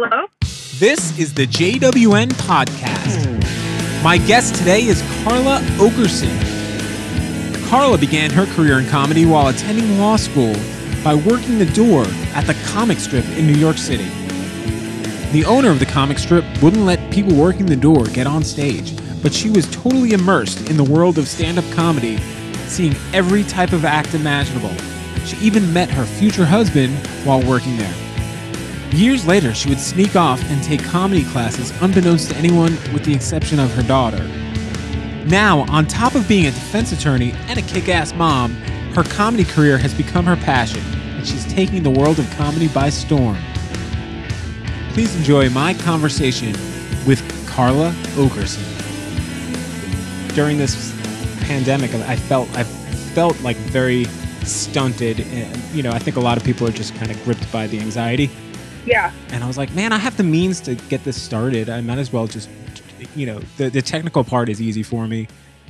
Hello? This is the JWN Podcast. My guest today is Carla Okerson. Carla began her career in comedy while attending law school by working the door at the Comic Strip in New York City. The owner of the Comic Strip wouldn't let people working the door get on stage, but she was totally immersed in the world of stand-up comedy, seeing every type of act imaginable. She even met her future husband while working there. Years later, she would sneak off and take comedy classes unbeknownst to anyone with the exception of her daughter. Now, on top of being a defense attorney and a kick-ass mom, her comedy career has become her passion, and she's taking the world of comedy by storm. Please enjoy my conversation with Carla Okerson. During this pandemic, I felt like very stunted, and you know, I think a lot of people are just kind of gripped by the anxiety. Yeah. And I was like, man, I have the means to get this started. I might as well just, you know, the technical part is easy for me.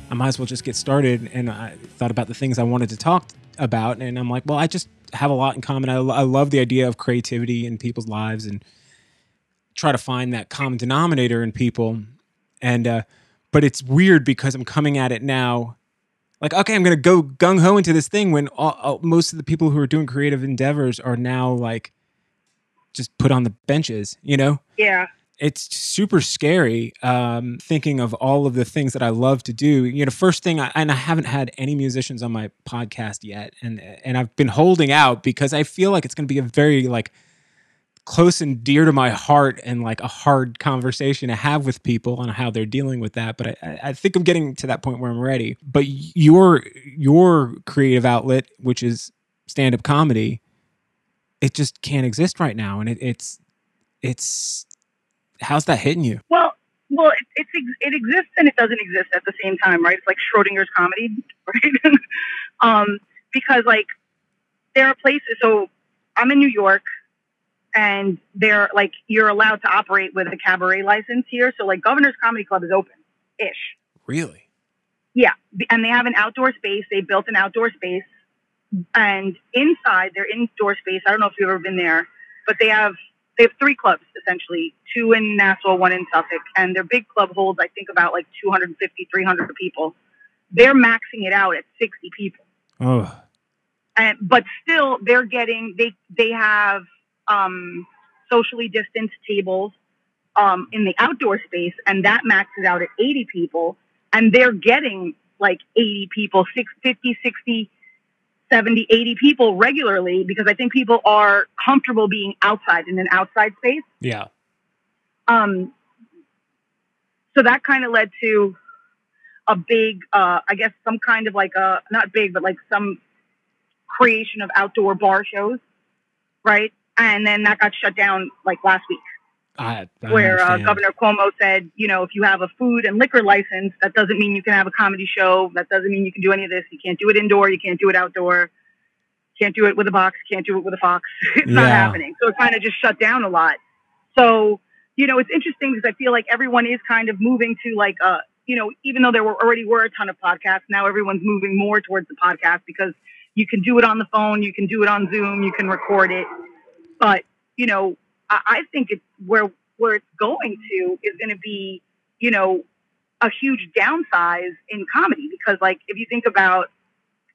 I might as well just get started. And I thought about the things I wanted to talk about. And I'm like, well, I just have a lot in common. I love the idea of creativity in people's lives and try to find that common denominator in people. And, but it's weird because I'm coming at it now like, okay, I'm going to go gung-ho into this thing when most of the people who are doing creative endeavors are now like, just put on the benches, you know? Yeah. It's super scary thinking of all of the things that I love to do. You know, first thing, I haven't had any musicians on my podcast yet, and I've been holding out because I feel like it's going to be a very like close and dear to my heart and like a hard conversation to have with people on how they're dealing with that. But I think I'm getting to that point where I'm ready. But your creative outlet, which is stand-up comedy, it just can't exist right now, and it's how's that hitting you? Well, it exists and it doesn't exist at the same time, right? It's like Schrodinger's comedy, right? Because like there are places. So I'm in New York, and they're like you're allowed to operate with a cabaret license here. So like Governor's Comedy Club is open, ish. Really? Yeah, and they have an outdoor space. They built an outdoor space. And inside their indoor space, I don't know if you've ever been there, but they have three clubs, essentially, two in Nassau, one in Suffolk. And their big club holds, I think, about like 250, 300 people. They're maxing it out at 60 people. Oh. But still, they're getting, they have socially distanced tables in the outdoor space, and that maxes out at 80 people. And they're getting like 80 people, 50, 60 70, 80 people regularly because I think people are comfortable being outside in an outside space. Yeah. So that kind of led to a big, I guess some kind of like a, not big, but like some creation of outdoor bar shows. Right. And then that got shut down like last week where Governor Cuomo said, you know, if you have a food and liquor license, that doesn't mean you can have a comedy show. That doesn't mean you can do any of this. You can't do it indoor. You can't do it outdoor. Can't do it with a box. Can't do it with a fox. It's not happening. So it kind of just shut down a lot. So, you know, it's interesting because I feel like everyone is kind of moving to like, you know, even though there were a ton of podcasts, now everyone's moving more towards the podcast because you can do it on the phone. You can do it on Zoom. You can record it. But, you know, I think it's where it's going to is going to be, you know, a huge downsize in comedy because, like, if you think about,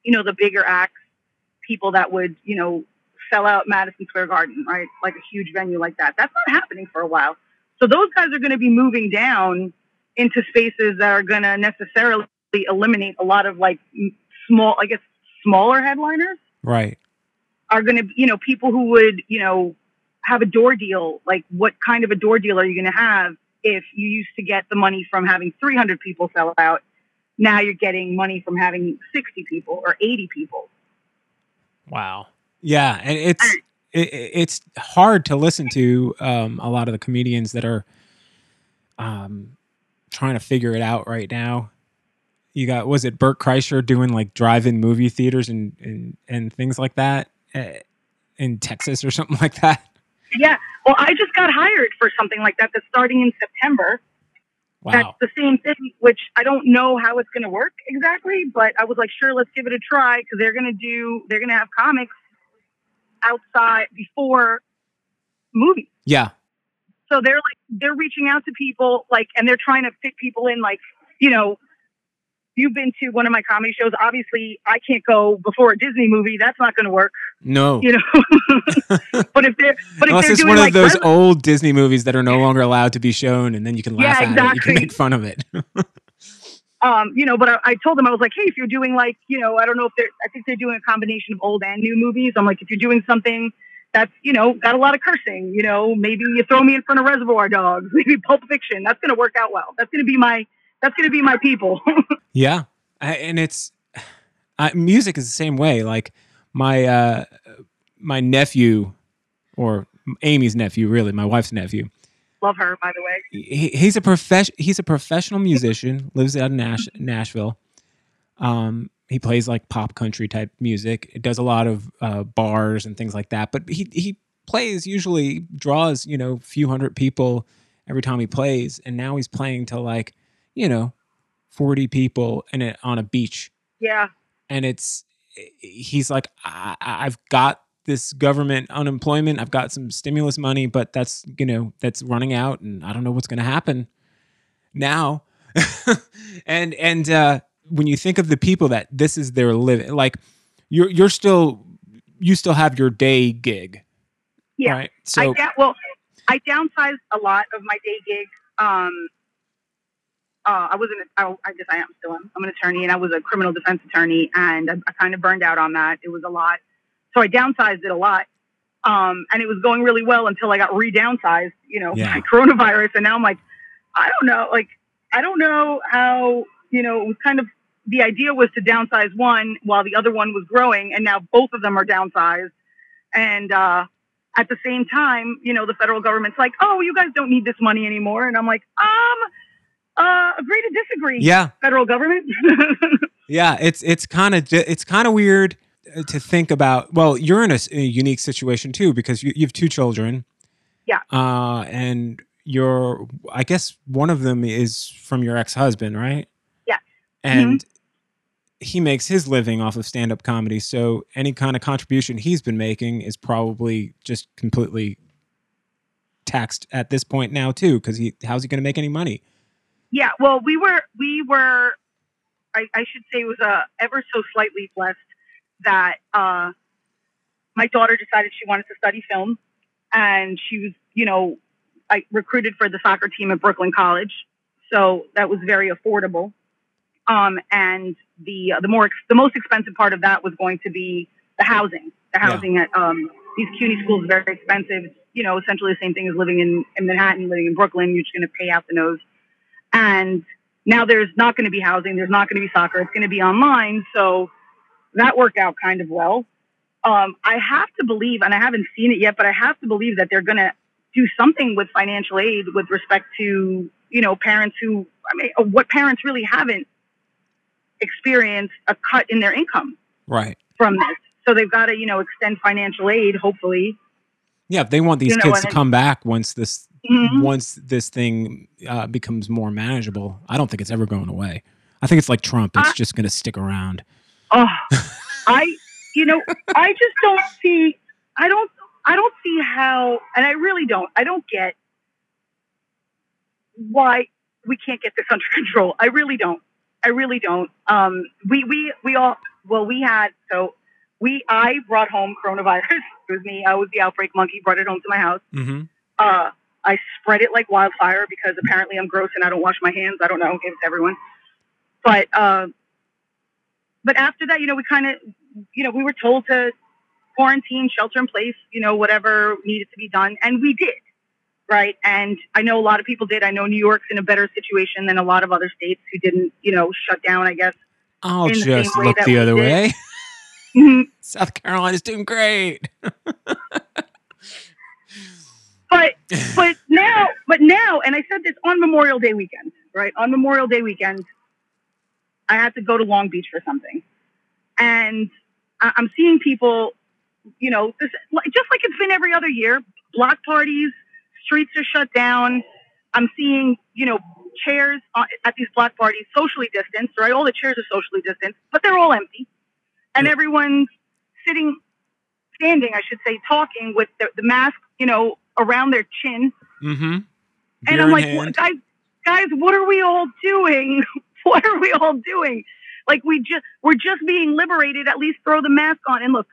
you know, the bigger acts, people that would, you know, sell out Madison Square Garden, right? Like a huge venue like that. That's not happening for a while. So those guys are going to be moving down into spaces that are going to necessarily eliminate a lot of, like, small, I guess, smaller headliners. Right. Are going to, you know, people who would, you know, have a door deal. Like, what kind of a door deal are you going to have if you used to get the money from having 300 people sell out? Now you're getting money from having 60 people or 80 people. Wow. Yeah. And it's hard to listen to a lot of the comedians that are trying to figure it out right now. You got, was it Bert Kreischer doing like drive-in movie theaters and things like that in Texas or something like that? Yeah. Well, I just got hired for something like that that's starting in September. Wow. That's the same thing, which I don't know how it's going to work exactly, but I was like, sure, let's give it a try because they're going to have comics outside before movies. Yeah. So they're like, they're reaching out to people, like, and they're trying to fit people in, like, you know, you've been to one of my comedy shows. Obviously, I can't go before a Disney movie. That's not going to work. No. You know? But if unless it's doing one of like those old Disney movies that are no longer allowed to be shown, and then you can laugh at it. You can make fun of it. You know, but I told them, I was like, hey, if you're doing like, you know, I don't know if they're, I think they're doing a combination of old and new movies. I'm like, if you're doing something that's, you know, got a lot of cursing, you know, maybe you throw me in front of Reservoir Dogs, maybe Pulp Fiction. That's going to work out well. That's going to be my people. Yeah. And it's, music is the same way. Like my nephew, or Amy's nephew, really, my wife's nephew. Love her, by the way. He's a professional musician, lives out in Nashville. He plays like pop country type music. It does a lot of bars and things like that. But he plays, usually draws, you know, a few hundred people every time he plays. And now he's playing to like, you know, 40 people on a beach. Yeah. And he's like, I've got this government unemployment. I've got some stimulus money, but that's, you know, that's running out and I don't know what's going to happen now. and when you think of the people that this is their living, like you still have your day gig. Yeah. Right? So I downsized a lot of my day gig. I'm an attorney, and I was a criminal defense attorney, and I kind of burned out on that. It was a lot. So I downsized it a lot. And it was going really well until I got re-downsized, you know, by coronavirus. And now I'm like, I don't know how, you know, it was kind of, the idea was to downsize one while the other one was growing. And now both of them are downsized. And, at the same time, you know, the federal government's like, oh, you guys don't need this money anymore. And I'm like, agree to disagree. Yeah. Federal government. Yeah. It's kind of weird to think about. Well, you're in a unique situation too, because you have two children. Yeah. And I guess one of them is from your ex-husband, right? Yeah. And he makes his living off of stand-up comedy. So any kind of contribution he's been making is probably just completely taxed at this point now too. 'Cause how's he going to make any money? Yeah, well, we were. I should say, was ever so slightly blessed that my daughter decided she wanted to study film, and she was, you know, I recruited for the soccer team at Brooklyn College, so that was very affordable. And the most expensive part of that was going to be the housing. The housing at these CUNY schools is very expensive. It's, you know, essentially the same thing as living in Manhattan, living in Brooklyn. You're just going to pay out the nose. And now there's not going to be housing. There's not going to be soccer. It's going to be online. So that worked out kind of well. I have to believe, and I haven't seen it yet, but I have to believe that they're going to do something with financial aid with respect to, you know, parents who, I mean, what parents really haven't experienced a cut in their income from this. So they've got to, you know, extend financial aid, hopefully. Yeah, if they want these kids to come back once this thing becomes more manageable. I don't think it's ever going away. I think it's like Trump. It's just going to stick around. Oh, I just don't see, I don't see how, and I really don't. I don't get why we can't get this under control. I really don't. I brought home coronavirus. It was me. I was the outbreak monkey, brought it home to my house. Mm-hmm. I spread it like wildfire because apparently I'm gross and I don't wash my hands. I don't know. I gave it to everyone. But after that, you know, we kind of, you know, we were told to quarantine, shelter in place, you know, whatever needed to be done. And we did. Right. And I know a lot of people did. I know New York's in a better situation than a lot of other states who didn't, you know, shut down, I guess. I'll just look the other way. Mm-hmm. South Carolina's doing great. But now, and I said this on Memorial Day weekend, right? On Memorial Day weekend, I had to go to Long Beach for something. And I'm seeing people, you know, this, just like it's been every other year, block parties, streets are shut down. I'm seeing, you know, chairs at these block parties, socially distanced, right? All the chairs are socially distanced, but they're all empty. And everyone's standing, talking with the mask, you know, around their chin. Mm-hmm. And I'm like, guys, what are we all doing? What are we all doing? Like, we're just being liberated. At least throw the mask on. And look,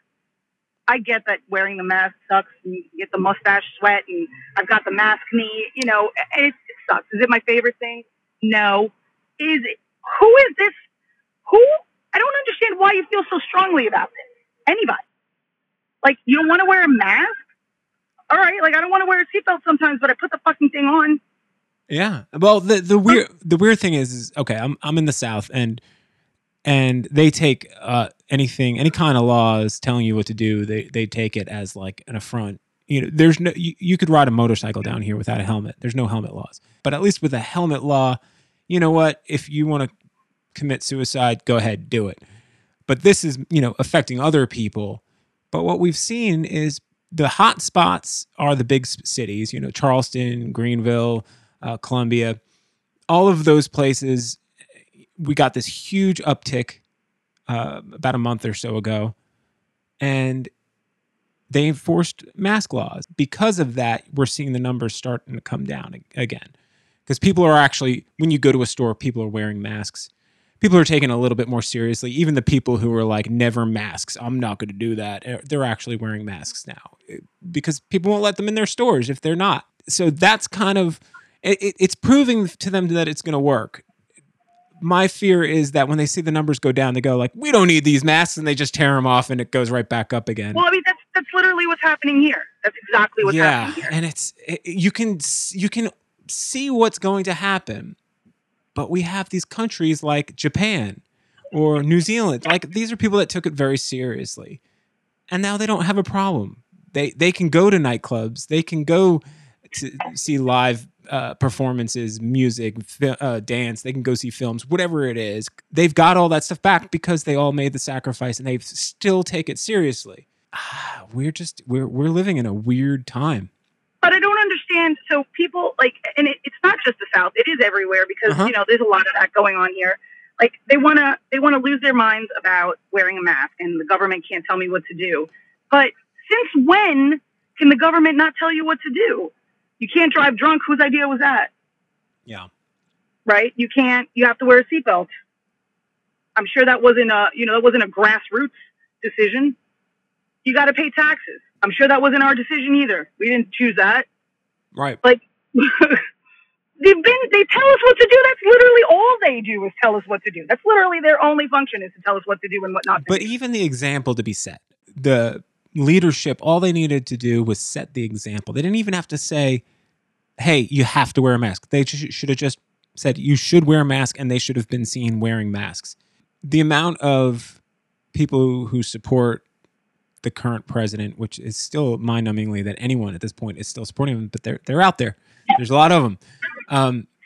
I get that wearing the mask sucks, and you get the mustache sweat, and I've got the mask knee. You know, it sucks. Is it my favorite thing? No. Is it? Who is this? Who? I don't understand why you feel so strongly about this. Anybody? Like, you don't want to wear a mask? All right. Like, I don't want to wear a seatbelt sometimes, but I put the fucking thing on. Yeah. Well, the weird thing is okay. I'm in the South, and they take any kind of laws telling you what to do. They take it as like an affront. You know, there's no you could ride a motorcycle down here without a helmet. There's no helmet laws. But at least with a helmet law, you know what? If you want to commit suicide, go ahead, do it. But this is, you know, affecting other people. But what we've seen is the hot spots are the big cities, you know, Charleston, Greenville, Columbia, all of those places. We got this huge uptick about a month or so ago, and they enforced mask laws. Because of that, we're seeing the numbers starting to come down again. Because people are actually, when you go to a store, people are wearing masks. People are taking it a little bit more seriously. Even the people who are like, never masks, I'm not going to do that, they're actually wearing masks now because people won't let them in their stores if they're not. So that's kind of, it's proving to them that it's going to work. My fear is that when they see the numbers go down, they go like, we don't need these masks, and they just tear them off and it goes right back up again. Well, I mean, that's literally what's happening here. That's exactly what's happening here. Yeah, and you can see what's going to happen. But we have these countries like Japan or New Zealand. Like, these are people that took it very seriously. And now they don't have a problem. They can go to nightclubs. They can go to see live performances, music, dance. They can go see films, whatever it is. They've got all that stuff back because they all made the sacrifice, and they still take it seriously. We're living in a weird time. But I don't understand. So people like, and it's not just the South; it is everywhere because you know there's a lot of that going on here. Like they wanna lose their minds about wearing a mask, and the government can't tell me what to do. But since when can the government not tell you what to do? You can't drive drunk. Whose idea was that? Yeah. Right. You can't. You have to wear a seatbelt. I'm sure that wasn't a grassroots decision. You got to pay taxes. I'm sure that wasn't our decision either. We didn't choose that. Right. Like, they tell us what to do. That's literally all they do is tell us what to do. That's literally their only function is to tell us what to do and what not to do. But even the example to be set, the leadership, all they needed to do was set the example. They didn't even have to say, hey, you have to wear a mask. They should have just said, you should wear a mask, and they should have been seen wearing masks. The amount of people who support the current president, which is still mind-numbingly that anyone at this point is still supporting him, but they're out there. There's a lot of them.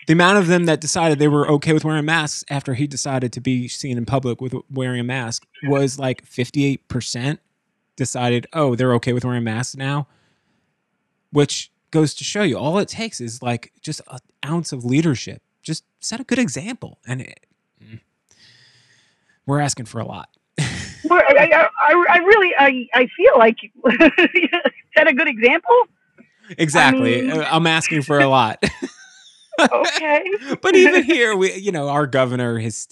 The amount of them that decided they were okay with wearing masks after he decided to be seen in public with wearing a mask was like 58% decided, oh, they're okay with wearing masks now, which goes to show you all it takes is like just an ounce of leadership. Just set a good example. And we're asking for a lot. I really feel like is that a good example? Exactly. I'm asking for a lot. Okay. But even here, our governor is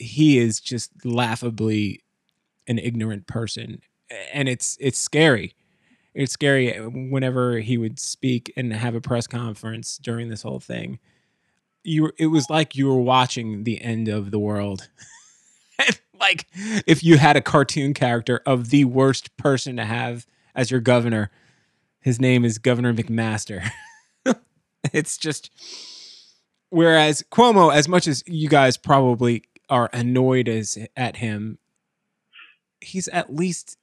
just laughably an ignorant person, and it's scary. It's scary whenever he would speak and have a press conference during this whole thing. It was like you were watching the end of the world. Like if you had a cartoon character of the worst person to have as your governor, his name is Governor McMaster. It's just, whereas Cuomo, as much as you guys probably are annoyed at him, he's at least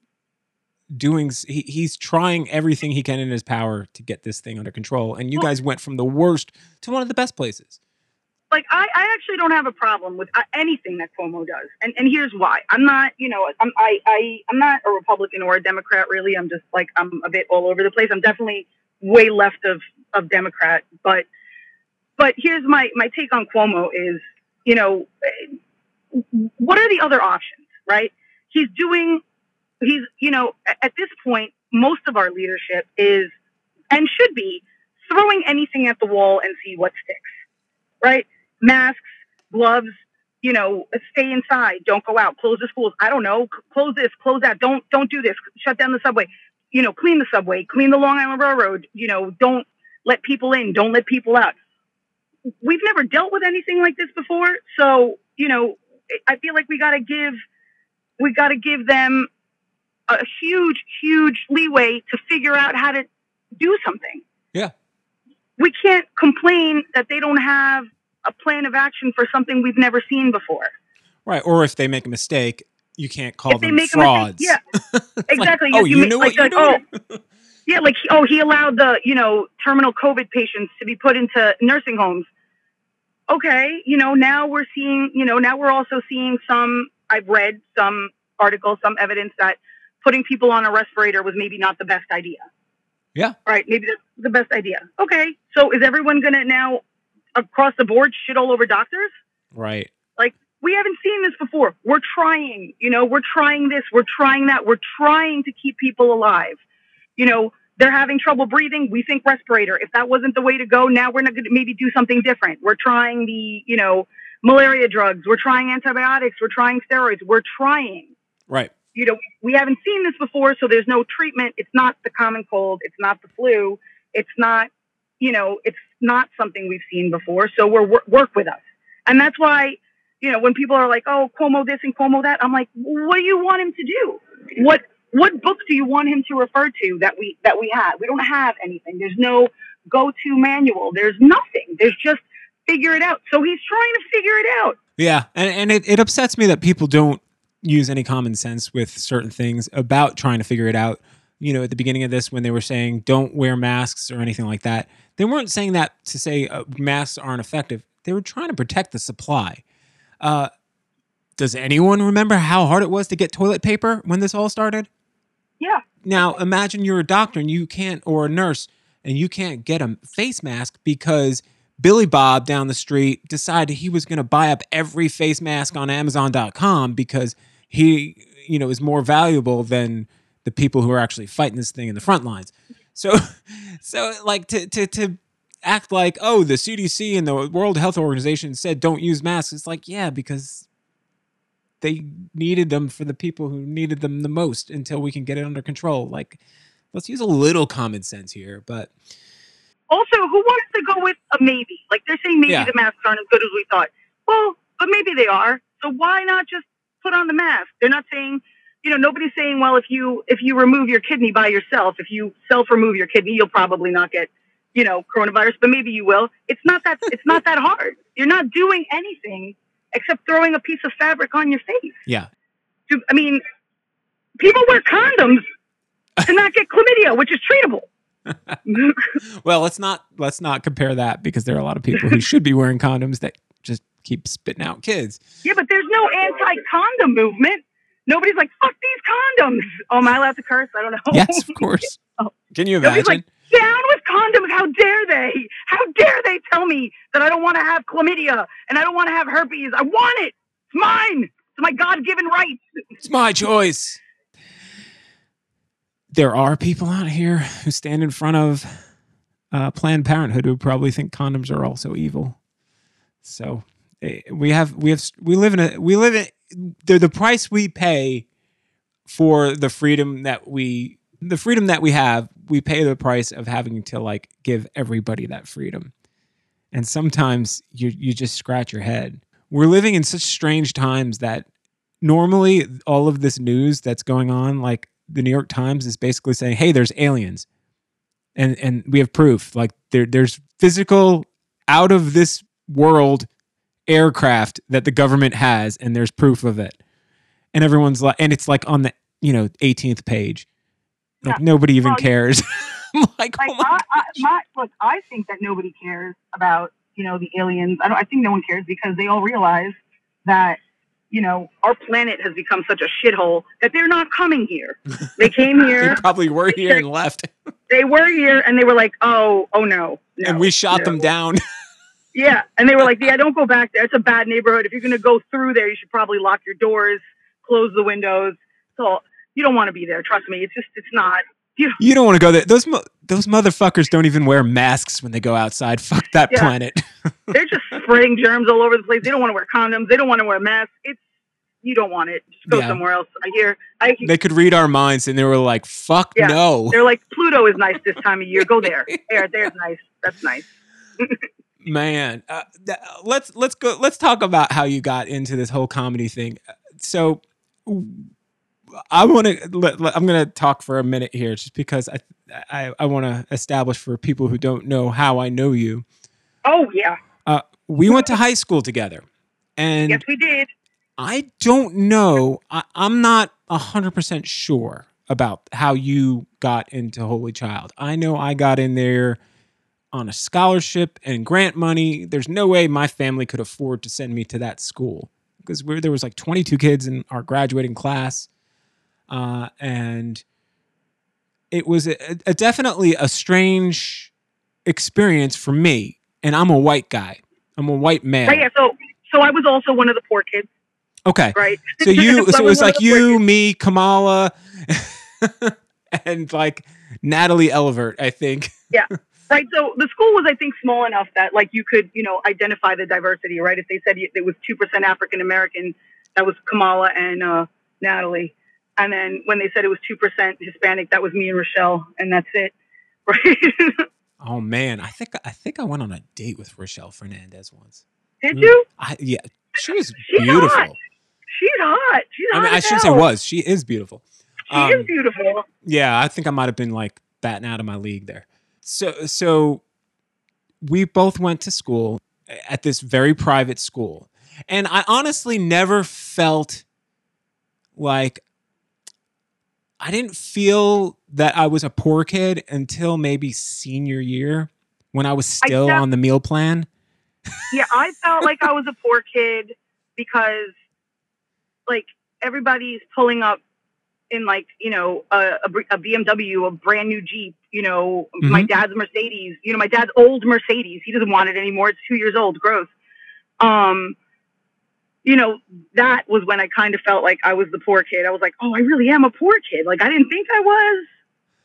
he's trying everything he can in his power to get this thing under control. And you guys went from the worst to one of the best places. Like, I actually don't have a problem with anything that Cuomo does. And here's why. I'm not, I'm not a Republican or a Democrat, really. I'm just like, I'm a bit all over the place. I'm definitely way left of Democrat. But here's my take on Cuomo is, what are the other options, right? At this point, most of our leadership is and should be, throwing anything at the wall and see what sticks, right? Masks, gloves, you know, stay inside, don't go out, close the schools, I don't know, close this, close that, don't do this, shut down the subway, you know, clean the subway, clean the Long Island Railroad, you know, don't let people in, don't let people out. We've never dealt with anything like this before, so, you know, I feel like we got to give them a huge, huge leeway to figure out how to do something. Yeah. We can't complain that they don't have a plan of action for something we've never seen before. Right. Or if they make a mistake, you can't call them frauds. Yeah, exactly. Like, oh, you knew what you doing. Yeah. Like, oh, he allowed the, you know, terminal COVID patients to be put into nursing homes. Okay. You know, now we're also seeing some, I've read some articles, some evidence that putting people on a respirator was maybe not the best idea. Yeah. All right. Maybe that's the best idea. Okay. So is everyone going to now across the board shit all over doctors? Right. Like, we haven't seen this before. We're trying, you know, we're trying this, we're trying that. We're trying to keep people alive. You know, they're having trouble breathing. We think respirator. If that wasn't the way to go, now we're not going to maybe do something different. We're trying the, you know, malaria drugs. We're trying antibiotics. We're trying steroids. We're trying. Right. You know, we haven't seen this before, so there's no treatment. It's not the common cold. It's not the flu. It's not, you know, it's not something we've seen before. So we're work with us. And that's why, you know, when people are like, oh, Cuomo this and Cuomo that, I'm like, what do you want him to do? What book do you want him to refer to that we have? We don't have anything. There's no go-to manual. There's nothing. There's just figure it out. So he's trying to figure it out. Yeah. And it upsets me that people don't use any common sense with certain things about trying to figure it out. You know, at the beginning of this, when they were saying don't wear masks or anything like that, they weren't saying that to say masks aren't effective. They were trying to protect the supply. Does anyone remember how hard it was to get toilet paper when this all started? Yeah. Now imagine you're a doctor and you can't, or a nurse, and you can't get a face mask because Billy Bob down the street decided he was going to buy up every face mask on Amazon.com because he, you know, is more valuable than the people who are actually fighting this thing in the front lines. So like to act like, oh, the CDC and the World Health Organization said don't use masks. It's like, yeah, because they needed them for the people who needed them the most until we can get it under control. Like, let's use a little common sense here, but also, who wants to go with a maybe? Like, they're saying maybe the masks aren't as good as we thought. Well, but maybe they are. So why not just put on the mask? They're not saying, you know, nobody's saying, well, if you remove your kidney by yourself, if you self-remove your kidney, you'll probably not get, you know, coronavirus, but maybe you will. It's not that hard. You're not doing anything except throwing a piece of fabric on your face. Yeah. I mean, people wear condoms to not get chlamydia, which is treatable. Well, let's not compare that, because there are a lot of people who should be wearing condoms that just keep spitting out kids. Yeah, but there's no anti-condom movement. Nobody's like, fuck these condoms. Oh, am I allowed to curse? I don't know. Yes, of course. Oh. Can you imagine? Nobody's like, down with condoms. How dare they? How dare they tell me that I don't want to have chlamydia and I don't want to have herpes? I want it. It's mine. It's my God-given right. It's my choice. There are people out here who stand in front of Planned Parenthood who probably think condoms are also evil. So they're the price we pay for the freedom that we have. We pay the price of having to like give everybody that freedom. And sometimes you just scratch your head. We're living in such strange times that normally all of this news that's going on, like, the New York Times is basically saying, hey, there's aliens. And we have proof. Like, there's physical, out of this world aircraft that the government has, and there's proof of it. And everyone's like, and it's like on the, you know, 18th page. Like, yeah. Nobody even cares. I'm like oh look, I think that nobody cares about, you know, the aliens. I think no one cares because they all realize that, you know, our planet has become such a shithole that they're not coming here. They came here. They probably were here and left. They were here and they were like, oh no. And we shot them down. Yeah. And they were like, yeah, don't go back there. It's a bad neighborhood. If you're going to go through there, you should probably lock your doors, close the windows. So you don't want to be there. Trust me. It's just, it's not, You don't want to go there. Those motherfuckers don't even wear masks when they go outside. Fuck that planet. They're just spraying germs all over the place. They don't want to wear condoms. They don't want to wear masks. You don't want it. Just go somewhere else. They could read our minds, and they were like, fuck no. They're like, Pluto is nice this time of year. Go there. There's nice. That's nice. Man, let's go. Let's talk about how you got into this whole comedy thing. So I'm going to talk for a minute here just because I want to establish for people who don't know how I know you. Oh, yeah. We went to high school together. And yes, we did. I don't know. I'm not 100% sure about how you got into Holy Child. I know I got in there on a scholarship and grant money. There's no way my family could afford to send me to that school because there was like 22 kids in our graduating class. And it was a definitely a strange experience for me. And I'm a white guy. I'm a white man. Right, yeah, so I was also one of the poor kids. Okay. Right. So so it was like you, me, Kamala, and like Natalie Elvert, I think. Yeah. Right. So the school was, I think, small enough that like you could, identify the diversity, right? If they said it was 2% African American, that was Kamala and Natalie. And then when they said it was 2% Hispanic, that was me and Rochelle, and that's it. Right. Oh man, I think I went on a date with Rochelle Fernandez once. Did you? Yeah. She was beautiful. She's hot. She's hot. I mean, I shouldn't say was. She is beautiful. She is beautiful. Yeah, I think I might have been like batting out of my league there. So we both went to school at this very private school. And I honestly never felt like I didn't feel that I was a poor kid until maybe senior year when I was still on the meal plan. Yeah, I felt like I was a poor kid because, like, everybody's pulling up in, like, a BMW, a brand new Jeep, mm-hmm. My dad's Mercedes, my dad's old Mercedes. He doesn't want it anymore. It's 2 years old. Gross. That was when I kind of felt like I was the poor kid. I was like, oh, I really am a poor kid. Like, I didn't think I was,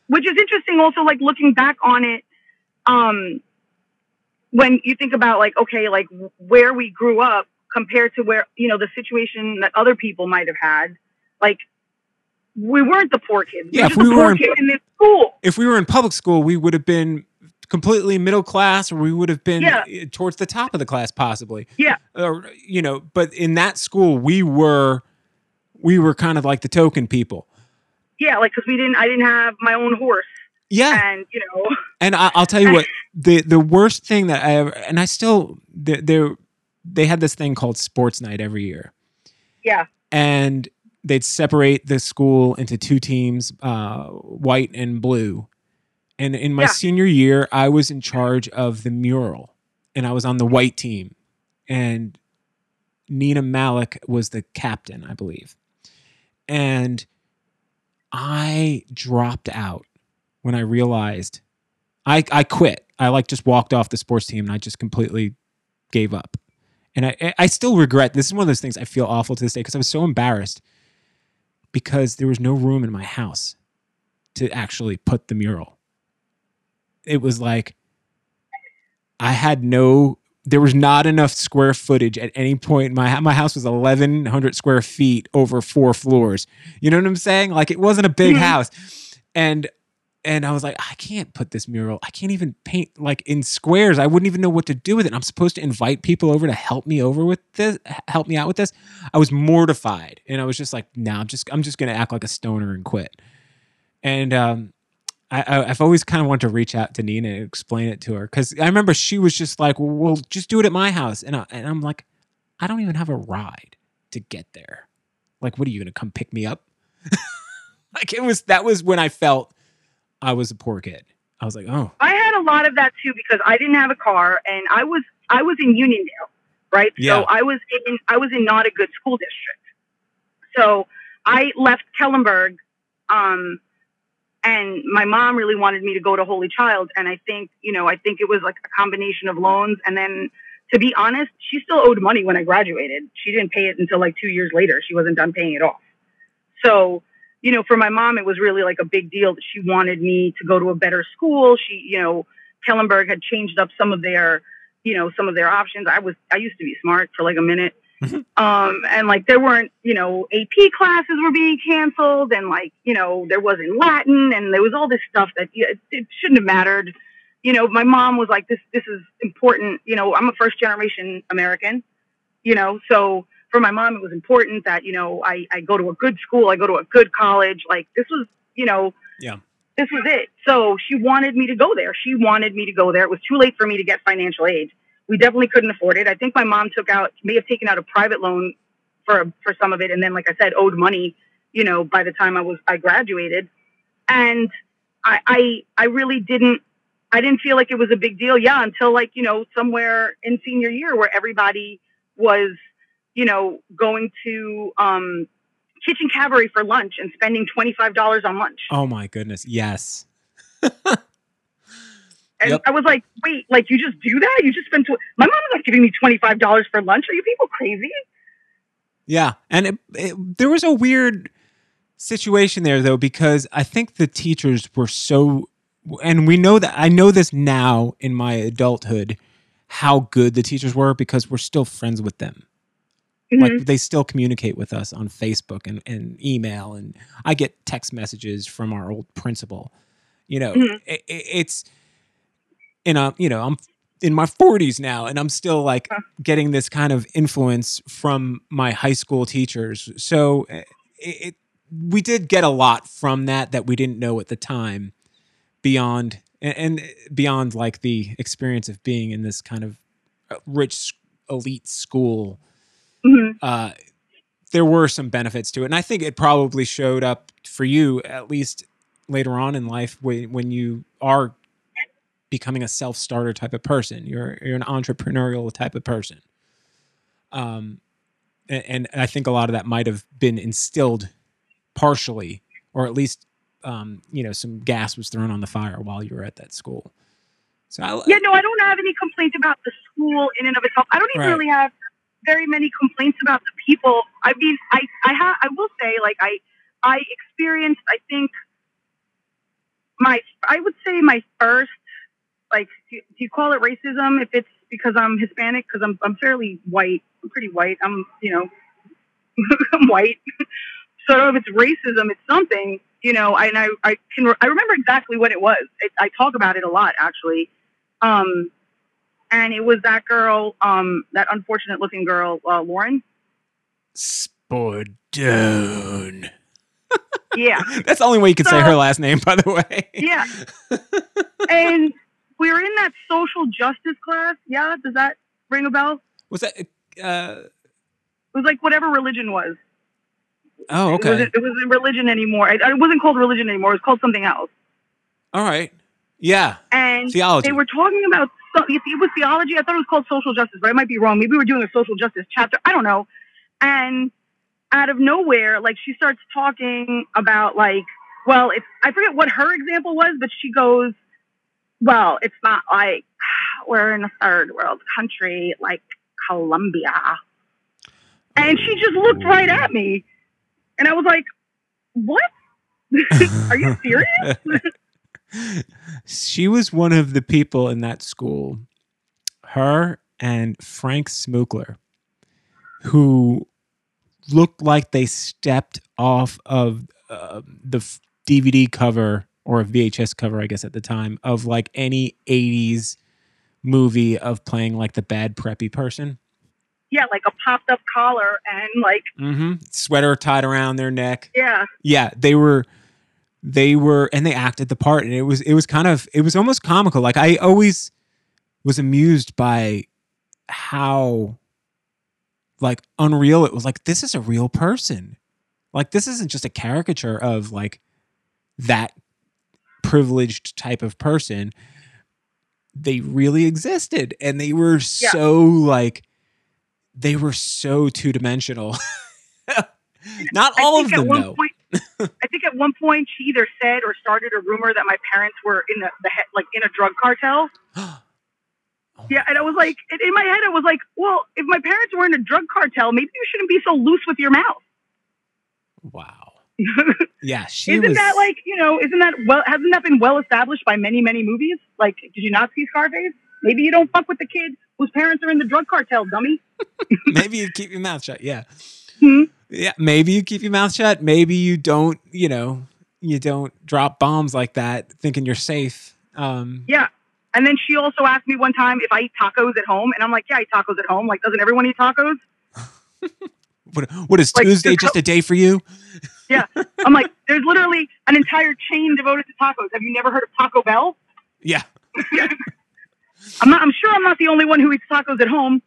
which is interesting also, like, looking back on it, when you think about like, okay, like where we grew up compared to where, the situation that other people might've had, like we weren't the poor kids. Yeah, if we were in this school, if we were in public school, we would have been completely middle class or we would have been towards the top of the class possibly. Yeah. Or, but in that school we were kind of like the token people. Yeah. Like, cause I didn't have my own horse. Yeah. And, And I'll tell you what, the worst thing that I ever, and I still, they had this thing called sports night every year. Yeah. And they'd separate the school into two teams, white and blue. And in my senior year, I was in charge of the mural and I was on the white team. And Nina Malik was the captain, I believe. And I dropped out. When I realized I quit, I like just walked off the sports team and I just completely gave up. And I still regret, this is one of those things I feel awful to this day because I was so embarrassed because there was no room in my house to actually put the mural. It was like, there was not enough square footage at any point. My house was 1,100 square feet over 4 floors. You know what I'm saying? Like it wasn't a big house. And I was like, I can't put this mural. I can't even paint like in squares. I wouldn't even know what to do with it. I'm supposed to invite people over to help me out with this. I was mortified, and I was just like, no, I'm just gonna act like a stoner and quit. And I've always kind of wanted to reach out to Nina and explain it to her because I remember she was just like, well, just do it at my house, and I'm like, I don't even have a ride to get there. Like, what are you gonna come pick me up? Like that was when I felt. I was a poor kid. I was like, oh. I had a lot of that too because I didn't have a car and I was in Uniondale, right? Yeah. So I was in not a good school district. So I left Kellenberg and my mom really wanted me to go to Holy Child and I think it was like a combination of loans and then to be honest, she still owed money when I graduated. She didn't pay it until like 2 years later. She wasn't done paying it off. So you know, for my mom, it was really like a big deal that she wanted me to go to a better school. She, you know, Kellenberg had changed up some of their, you know, some of their options. I used to be smart for like a minute. And like, there weren't, you know, AP classes were being canceled, and like, you know, there wasn't Latin, and there was all this stuff that it shouldn't have mattered. You know, my mom was like, this is important. You know, I'm a first generation American, you know, so for my mom, it was important that, you know, I go to a good school, I go to a good college. Like, this was, you know, yeah, this was it. So she wanted me to go there. She wanted me to go there. It was too late for me to get financial aid. We definitely couldn't afford it. I think my mom may have taken out a private loan for some of it. And then, like I said, owed money, you know, by the time I graduated. And I really didn't feel like it was a big deal. Yeah. Until, like, you know, somewhere in senior year where everybody was, you know, going to, Kitchen Cabaret for lunch and spending $25 on lunch. Oh my goodness. Yes. And yep. I was like, wait, like, you just do that? You just spend my mom was like giving me $25 for lunch. Are you people crazy? Yeah. And there was a weird situation there, though, because I think the teachers were so, and we know that, I know this now in my adulthood, how good the teachers were, because we're still friends with them. Mm-hmm. Like, they still communicate with us on Facebook and email. And I get text messages from our old principal, you know, mm-hmm. It's, and you know, I'm in my 40s now, and I'm still like getting this kind of influence from my high school teachers. So we did get a lot from that we didn't know at the time, beyond and beyond like the experience of being in this kind of rich elite school. Mm-hmm. There were some benefits to it, and I think it probably showed up for you at least later on in life when you are becoming a self-starter type of person. You're an entrepreneurial type of person. And I think a lot of that might have been instilled partially, or at least, you know, some gas was thrown on the fire while you were at that school. So I don't have any complaints about the school in and of itself. I don't even really have very many complaints about the people. I mean, I will say, like, I experienced, I think my first, like, do you call it racism if it's because I'm Hispanic? Because I'm fairly white. I'm pretty white. I'm, you know, I'm white. So I don't know if it's racism. It's something, you know, and I remember exactly what it was. I talk about it a lot, actually. And it was that girl, that unfortunate looking girl, Lauren Spordon. Yeah. That's the only way you could say her last name, by the way. Yeah. And we were in that social justice class. Yeah. Does that ring a bell? Was that, it was like whatever religion was. Oh, okay. It wasn't religion anymore. It wasn't called religion anymore. It was called something else. All right. Yeah. And theology. They were talking about, it was theology. I thought it was called social justice, but I might be wrong. Maybe we were doing a social justice chapter. I don't know. And out of nowhere, like, she starts talking about, like, well, it's, I forget what her example was, but she goes, well, it's not like we're in a third world country like Colombia. And she just looked right at me. And I was like, what? Are you serious? She was one of the people in that school, her and Frank Smukler, who looked like they stepped off of the DVD cover, or a VHS cover, I guess, at the time, of like any 80s movie of playing like the bad preppy person. Yeah, like a popped up collar and like... Mm-hmm. Sweater tied around their neck. Yeah. Yeah, they were, and they acted the part, and it was almost comical. Like, I always was amused by how like unreal it was. Like, this is a real person. Like, this isn't just a caricature of like that privileged type of person. They really existed, and they were so like, they were so two-dimensional. Not all of them, though. I think at one point she either said or started a rumor that my parents were in a drug cartel. Yeah, and I was like, in my head I was like, well, if my parents were in a drug cartel, maybe you shouldn't be so loose with your mouth. Wow. Yeah, she isn't was... that like, you know, isn't that well, hasn't that been well established by many, many movies? Like, did you not see Scarface? Maybe you don't fuck with the kid whose parents are in the drug cartel, dummy. Maybe you keep your mouth shut. Yeah. Hmm? Yeah. Maybe you keep your mouth shut. Maybe you don't, you know, you don't drop bombs like that thinking you're safe. Yeah. And then she also asked me one time if I eat tacos at home. And I'm like, yeah, I eat tacos at home. Like, doesn't everyone eat tacos? What is like, Tuesday just a day for you? Yeah. I'm like, there's literally an entire chain devoted to tacos. Have you never heard of Taco Bell? Yeah. I'm sure I'm not the only one who eats tacos at home.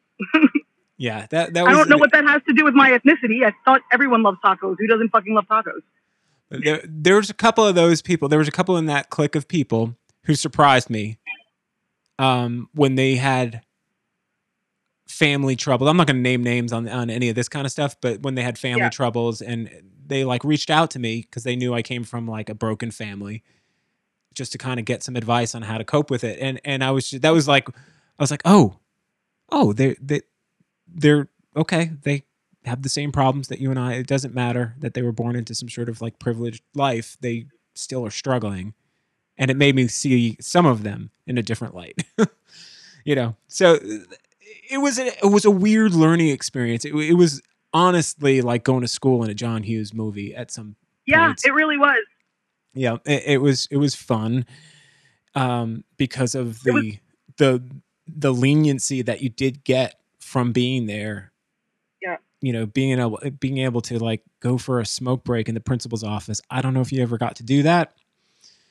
Yeah. That was, I don't know what that has to do with my ethnicity. I thought everyone loves tacos. Who doesn't fucking love tacos? There was a couple of those people. There was a couple in that clique of people who surprised me when they had family trouble. I'm not going to name names on any of this kind of stuff, but when they had family troubles and they like reached out to me because they knew I came from like a broken family just to kind of get some advice on how to cope with it. And I was, that was like, I was like, oh, they're okay. They have the same problems that you and I, it doesn't matter that they were born into some sort of like privileged life. They still are struggling. And it made me see some of them in a different light, you know? So it was a weird learning experience. It was honestly like going to school in a John Hughes movie at some points. It really was. Yeah, it was fun because of the leniency that you did get from being there. Yeah, you know, being able to like go for a smoke break in the principal's office. I don't know if you ever got to do that.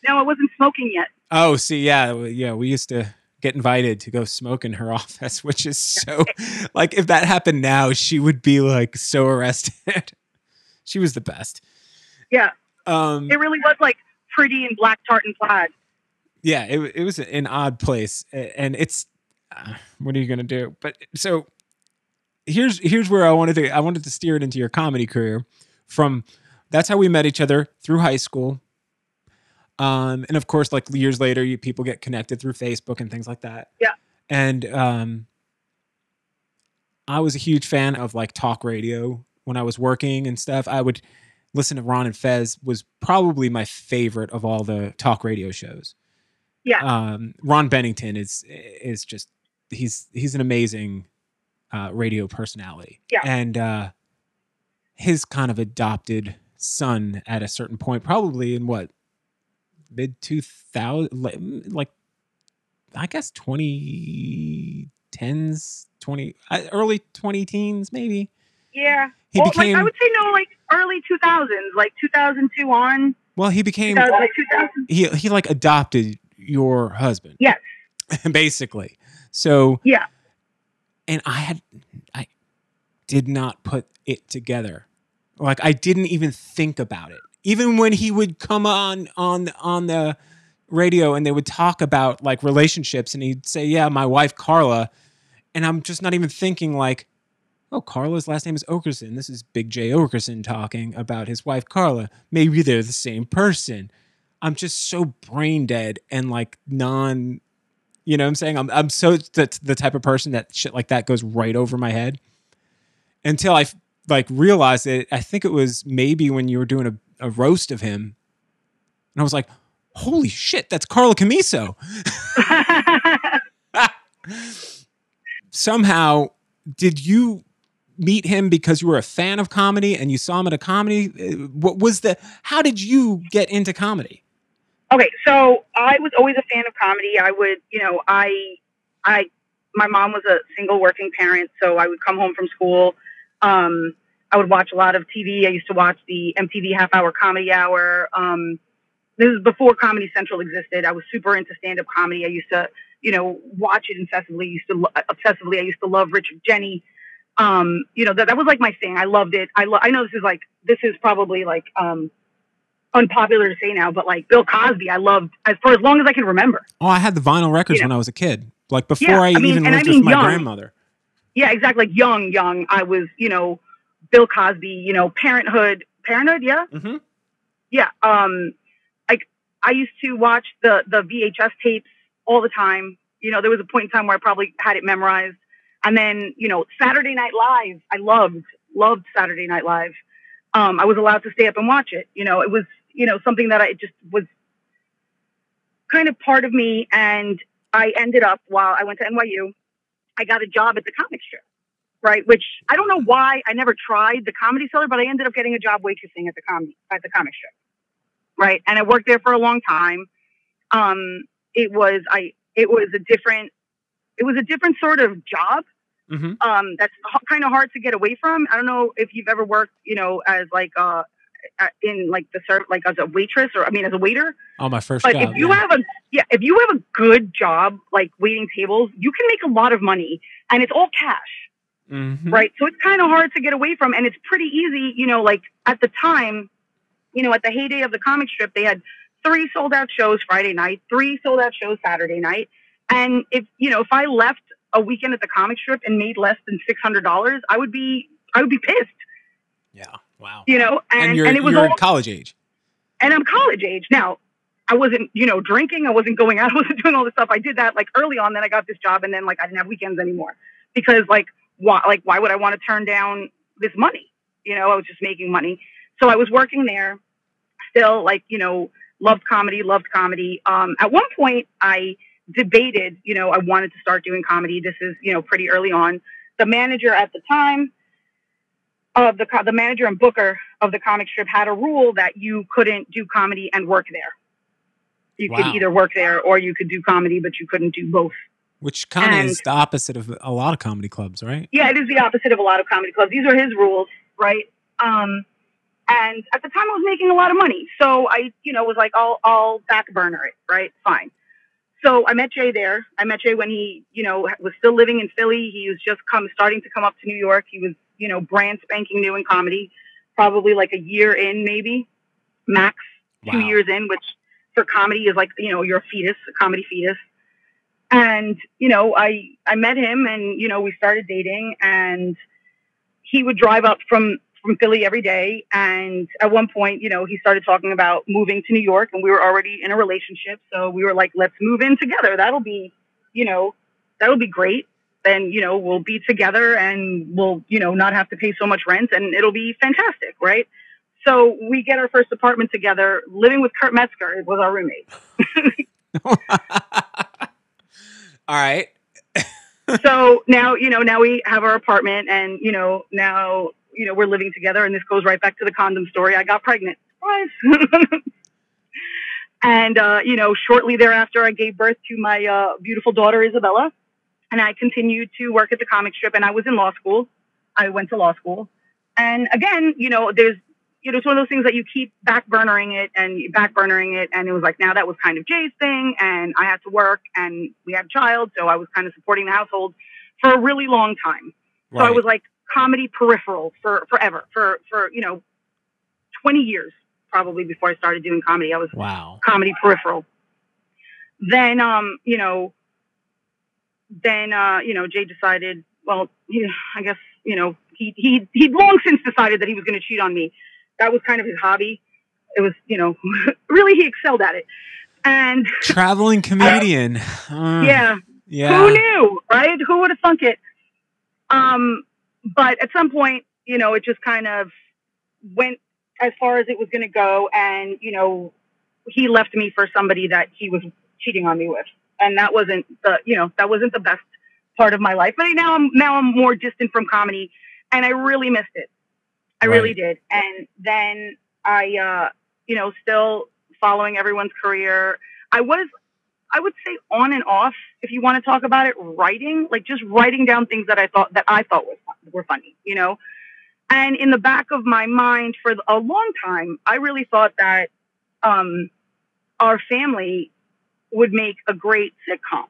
No, I wasn't smoking yet. Oh, see, yeah, we used to get invited to go smoke in her office, which is so like if that happened now, she would be like so arrested. She was the best. Yeah. It really was like pretty in black tartan plaid. Yeah, it was an odd place, and it's what are you gonna do? But so here's where I wanted to steer it into your comedy career. From that's how we met each other through high school, and of course, like years later, people get connected through Facebook and things like that. Yeah, and I was a huge fan of like talk radio when I was working and stuff. I would. Listen to Ron and Fez was probably my favorite of all the talk radio shows. Yeah. Ron Bennington is just, he's an amazing radio personality. Yeah. And his kind of adopted son at a certain point, probably in what, mid 2000, like I guess 2010s, early 2010s maybe. Yeah. He became, like, I would say no, like early 2000s, like 2002 on. Well, he became, he like adopted your husband. Yes. Basically. So. Yeah. And I did not put it together. Like I didn't even think about it. Even when he would come on the radio and they would talk about like relationships and he'd say, yeah, my wife, Carla. And I'm just not even thinking like, oh, Carla's last name is Okerson. This is Big Jay Oakerson talking about his wife, Carla. Maybe they're the same person. I'm just so brain dead and like non, you know what I'm saying? I'm so the type of person that shit like that goes right over my head until I like realized it. I think it was maybe when you were doing a roast of him and I was like, holy shit, that's Carla Camuso. Somehow, did you meet him because you were a fan of comedy and you saw him at a comedy? What was how did you get into comedy? Okay. So I was always a fan of comedy. I would, you know, my mom was a single working parent. So I would come home from school. I would watch a lot of TV. I used to watch the MTV half-hour comedy hour. This is before Comedy Central existed. I was super into stand-up comedy. I used to, you know, watch it incessantly. I used to love Richard Jenny. You know, that was like my thing. I loved it. I know this is probably like unpopular to say now, but like Bill Cosby, I loved as far as long as I can remember. Oh, I had the vinyl records when I was a kid, like before I lived with my grandmother. Yeah, exactly. Like young, I was, you know, Bill Cosby, you know, Parenthood. Yeah. Mm-hmm. Yeah. I used to watch the VHS tapes all the time. You know, there was a point in time where I probably had it memorized. And then, you know, Saturday Night Live. I loved Saturday Night Live. I was allowed to stay up and watch it. You know, it was, you know, something that I just was kind of part of me. And I ended up, while I went to NYU, I got a job at the Comic Strip, right? Which I don't know why I never tried the Comedy Cellar, but I ended up getting a job waitressing at the Comic Strip, right? And I worked there for a long time. It was a different sort of job. Mm-hmm. That's kind of hard to get away from. I don't know if you've ever worked, you know, as like in like the serve, like as a waitress, or I mean as a waiter. Oh, my first job. But if you have a good job, like waiting tables, you can make a lot of money, and it's all cash, mm-hmm. right? So it's kind of hard to get away from, and it's pretty easy, you know. Like at the time, you know, at the heyday of the Comic Strip, they had 3 sold out shows Friday night, 3 sold out shows Saturday night, and if I left a weekend at the Comic Strip and made less than $600, I would be pissed. Yeah. Wow. You know, and you're college age. And I'm college age. Now, I wasn't, you know, drinking. I wasn't going out. I wasn't doing all this stuff. I did that like early on. Then I got this job, and then like I didn't have weekends anymore because why would I want to turn down this money? You know, I was just making money. So I was working there still, like, you know, loved comedy. At one point I debated, you know, I wanted to start doing comedy. This is, you know, pretty early on. The manager at the time of the manager and booker of the Comic Strip had a rule that you couldn't do comedy and work there. You wow. could either work there or you could do comedy, but you couldn't do both. Which kind of is the opposite of a lot of comedy clubs, right? Yeah, it is the opposite of a lot of comedy clubs. These are his rules, right? And at the time I was making a lot of money. So I, you know, was like, I'll back burner it, right? Fine. So I met Jay there. I met Jay when he, you know, was still living in Philly. He was just starting to come up to New York. He was, you know, brand spanking new in comedy, probably like a year in, maybe max wow. 2 years in, which for comedy is like, you know, you're a fetus, a comedy fetus. And, you know, I met him and, you know, we started dating, and he would drive up from Philly every day. And at one point, you know, he started talking about moving to New York, and we were already in a relationship. So we were like, let's move in together. That'll be great. Then, you know, we'll be together and we'll, you know, not have to pay so much rent, and it'll be fantastic. Right. So we get our first apartment together, living with Kurt Metzger, was our roommate. All right. So now we have our apartment, and, you know, now, you know, we're living together, and this goes right back to the condom story. I got pregnant. And, you know, shortly thereafter, I gave birth to my beautiful daughter, Isabella, and I continued to work at the Comic Strip, and I was in law school. I went to law school. And again, you know, there's, you know, it's one of those things that you keep back burnering it. And it was like, now that was kind of Jay's thing, and I had to work, and we had a child. So I was kind of supporting the household for a really long time. Right. So I was like, comedy peripheral forever, you know, 20 years probably before I started doing comedy. I was wow. comedy peripheral. Then, Jay decided, well, I guess, you know, he'd long since decided that he was going to cheat on me. That was kind of his hobby. It was, you know, really he excelled at it. And traveling comedian. Yeah. Who knew, right? Who would have thunk it? But at some point, you know, it just kind of went as far as it was going to go. And, you know, he left me for somebody that he was cheating on me with. And that wasn't the best part of my life. But now I'm more distant from comedy, and I really missed it. I right. really did. And then I, you know, still following everyone's career. I would say on and off, if you want to talk about it, writing down things that I thought were funny, you know? And in the back of my mind for a long time, I really thought that our family would make a great sitcom,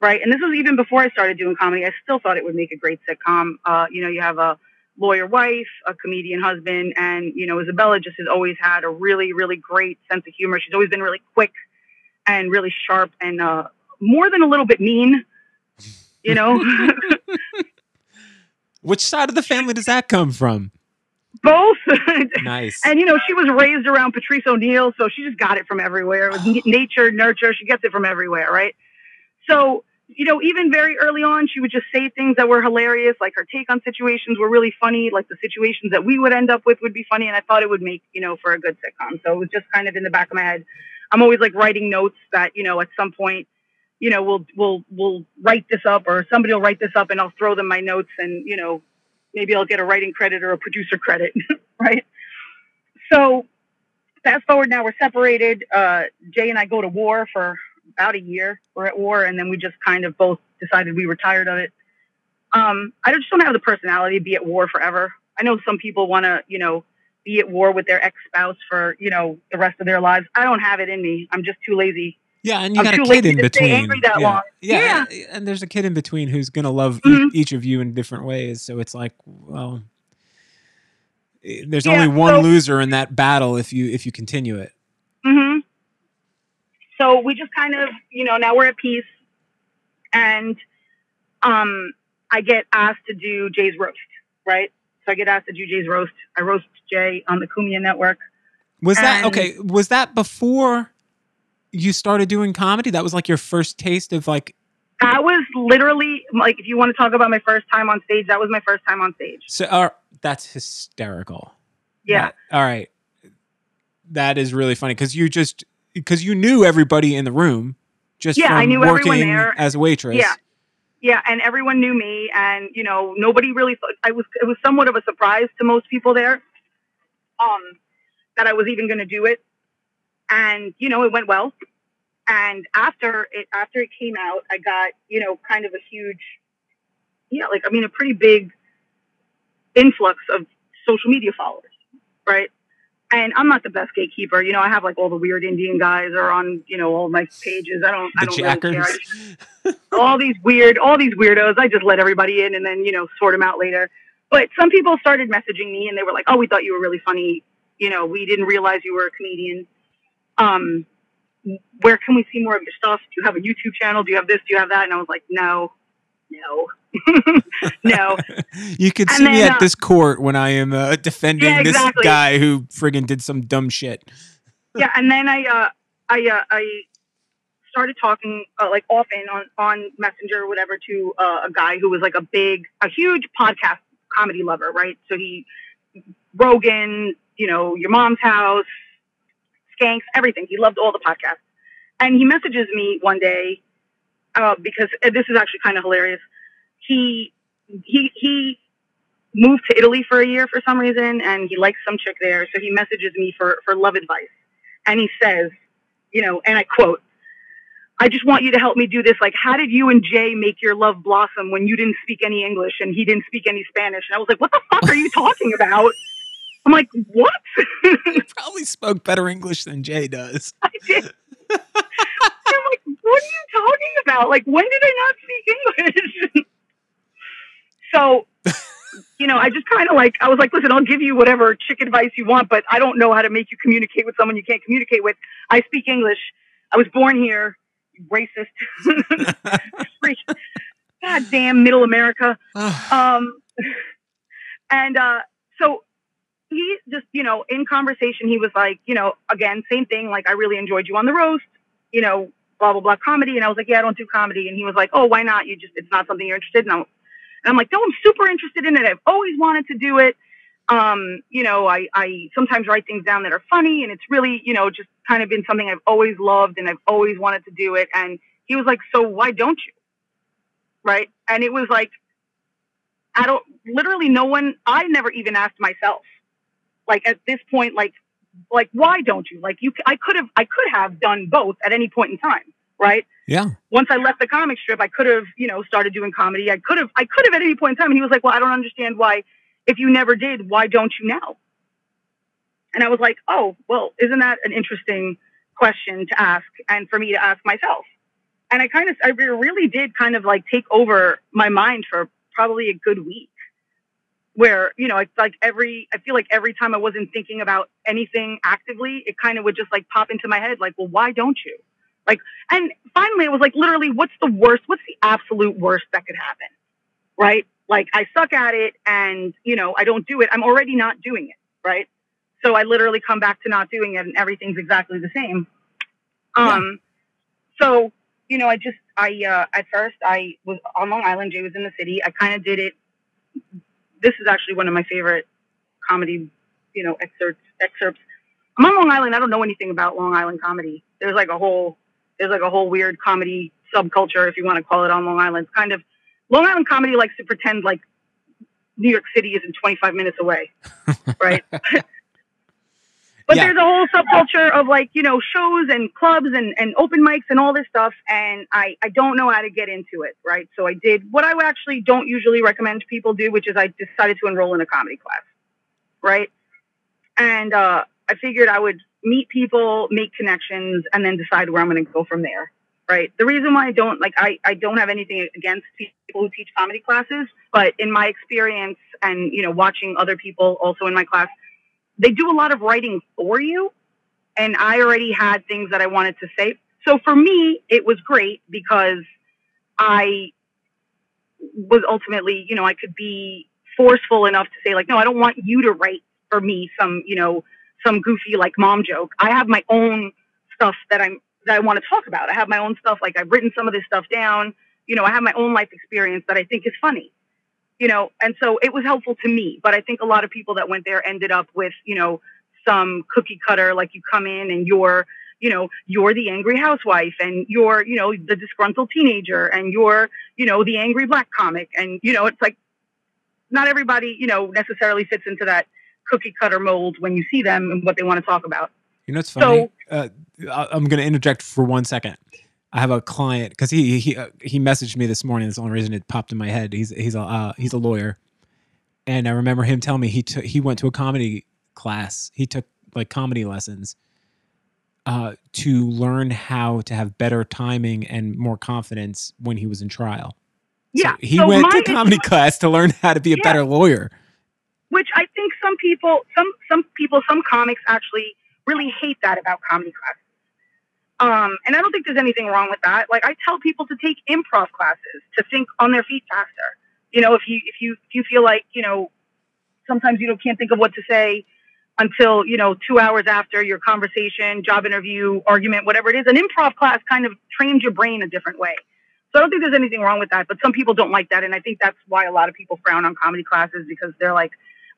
right? And this was even before I started doing comedy. I still thought it would make a great sitcom. You know, you have a lawyer wife, a comedian husband, and, you know, Isabella just has always had a really, really great sense of humor. She's always been really quick and really sharp, and more than a little bit mean, you know. Which side of the family does that come from? Both. Nice. And, you know, she was raised around Patrice O'Neill, so she just got it from everywhere. It was nature, nurture. She gets it from everywhere, right? So you know, even very early on, she would just say things that were hilarious, like her take on situations were really funny, like the situations that we would end up with would be funny. And I thought it would make, you know, for a good sitcom. So it was just kind of in the back of my head. I'm always like writing notes that, you know, at some point, you know, we'll write this up, or somebody will write this up and I'll throw them my notes, and, you know, maybe I'll get a writing credit or a producer credit. Right. So fast forward now, we're separated. Jay and I go to war for about a year. We're at war. And then we just kind of both decided we were tired of it. I just don't have the personality to be at war forever. I know some people want to, you know, be at war with their ex-spouse for, you know, the rest of their lives. I don't have it in me. I'm just too lazy. Yeah, and you got a kid in between. Yeah, and there's a kid in between who's going to love each of you in different ways. So it's like, well, there's only one loser in that battle if you continue it. Mm-hmm. So we just kind of, you know, now we're at peace, and I get asked to do Jay's roast, right? So I get asked to do Jay's roast. I roast Jay on the Kumia Network. Was that before you started doing comedy? That was like your first taste of like... That was literally, like, if you want to talk about my first time on stage, that was my first time on stage. So that's hysterical. Yeah. All right. That is really funny, because you just... Because you knew everybody in the room, just from I knew working there as a waitress. Yeah, and everyone knew me, and you know, nobody really thought it was somewhat of a surprise to most people there, that I was even going to do it, and you know, it went well. And after it came out, I got, you know, kind of a huge, a pretty big influx of social media followers, right? And I'm not the best gatekeeper. You know, I have like all the weird Indian guys are on, you know, all my pages. I don't really care. All these weirdos. I just let everybody in and then, you know, sort them out later. But some people started messaging me and they were like, "Oh, we thought you were really funny. You know, we didn't realize you were a comedian. Where can we see more of your stuff? Do you have a YouTube channel? Do you have this? Do you have that?" And I was like, No. No. You can see me at this court when I am defending this guy who friggin' did some dumb shit. Yeah, and then I started talking like often on Messenger or whatever to a guy who was like a huge podcast comedy lover, right? So he, Rogan, you know, Your Mom's House, Skanks, everything. He loved all the podcasts. And he messages me one day because this is actually kind of hilarious. He moved to Italy for a year for some reason, and he likes some chick there. So he messages me for love advice. And he says, you know, and I quote, "I just want you to help me do this. Like, how did you and Jay make your love blossom when you didn't speak any English and he didn't speak any Spanish?" And I was like, "What the fuck are you talking about?" I'm like, "What?" You probably spoke better English than Jay does. I did. I'm like, "What are you talking about? Like, when did I not speak English?" So, you know, I just kind of like, I was like, "Listen, I'll give you whatever chick advice you want, but I don't know how to make you communicate with someone you can't communicate with. I speak English. I was born here." Racist. God damn middle America. So he just, you know, in conversation, he was like, you know, again, same thing. Like, "I really enjoyed you on the roast, you know, blah, blah, blah, comedy." And I was like, "Yeah, I don't do comedy." And he was like, "Oh, why not? It's not something you're interested in." And I'm like, "No, I'm super interested in it. I've always wanted to do it. You know, I sometimes write things down that are funny, and it's really, you know, just kind of been something I've always loved and I've always wanted to do it." And he was like, "So why don't you?" Right. And it was like, I never even asked myself, like, at this point, like, why don't you? Like, I could have done both at any point in time. Right. Yeah. Once I left the comic strip, I could have, you know, started doing comedy. I could have at any point in time. And he was like, "Well, I don't understand why, if you never did, why don't you now?" And I was like, "Oh, well, isn't that an interesting question to ask?" And for me to ask myself. And I really did kind of like take over my mind for probably a good week, where, you know, it's like I feel like every time I wasn't thinking about anything actively, it kind of would just like pop into my head, like, "Well, why don't you?" Like, and finally it was like, literally, what's the absolute worst that could happen? Right? Like, I suck at it and, you know, I don't do it. I'm already not doing it. Right? So I literally come back to not doing it and everything's exactly the same. Yeah. So you know, I at first I was on Long Island. Jay was in the city. I kind of did it. This is actually one of my favorite comedy, you know, excerpts. I'm on Long Island. I don't know anything about Long Island comedy. There's like a whole weird comedy subculture, if you want to call it, on Long Island. It's kind of, Long Island comedy likes to pretend like New York City isn't 25 minutes away. Right. But yeah. There's a whole subculture of, like, you know, shows and clubs and open mics and all this stuff. And I don't know how to get into it. Right. So I did what I actually don't usually recommend people do, which is I decided to enroll in a comedy class. Right. And I figured I would meet people, make connections, and then decide where I'm going to go from there. Right. The reason why I don't, like, I don't have anything against people who teach comedy classes, but in my experience and, you know, watching other people also in my class, they do a lot of writing for you. And I already had things that I wanted to say. So for me, it was great because I was ultimately, you know, I could be forceful enough to say, like, no, I don't want you to write for me some, you know, some goofy, like, mom joke. I have my own stuff that I want to talk about. I have my own stuff. Like, I've written some of this stuff down. You know, I have my own life experience that I think is funny, you know? And so it was helpful to me, but I think a lot of people that went there ended up with, you know, some cookie cutter, like, you come in and you're the angry housewife, and you're, you know, the disgruntled teenager, and you're, you know, the angry black comic. And, you know, it's like, not everybody, you know, necessarily fits into that cookie cutter mold when you see them and what they want to talk about. You know, it's funny. So, I'm going to interject for 1 second. I have a client, because he messaged me this morning. That's the only reason it popped in my head. He's a lawyer, and I remember him telling me he went to a comedy class. He took, like, comedy lessons to learn how to have better timing and more confidence when he was in trial. Yeah, so he went to comedy class to learn how to be a better lawyer. Which I think some comics actually really hate that about comedy classes. And I don't think there's anything wrong with that. Like, I tell people to take improv classes to think on their feet faster. You know, if you feel like, you know, sometimes you can't think of what to say until, you know, 2 hours after your conversation, job interview, argument, whatever it is, an improv class kind of trains your brain a different way. So I don't think there's anything wrong with that, but some people don't like that. And I think that's why a lot of people frown on comedy classes, because they're like,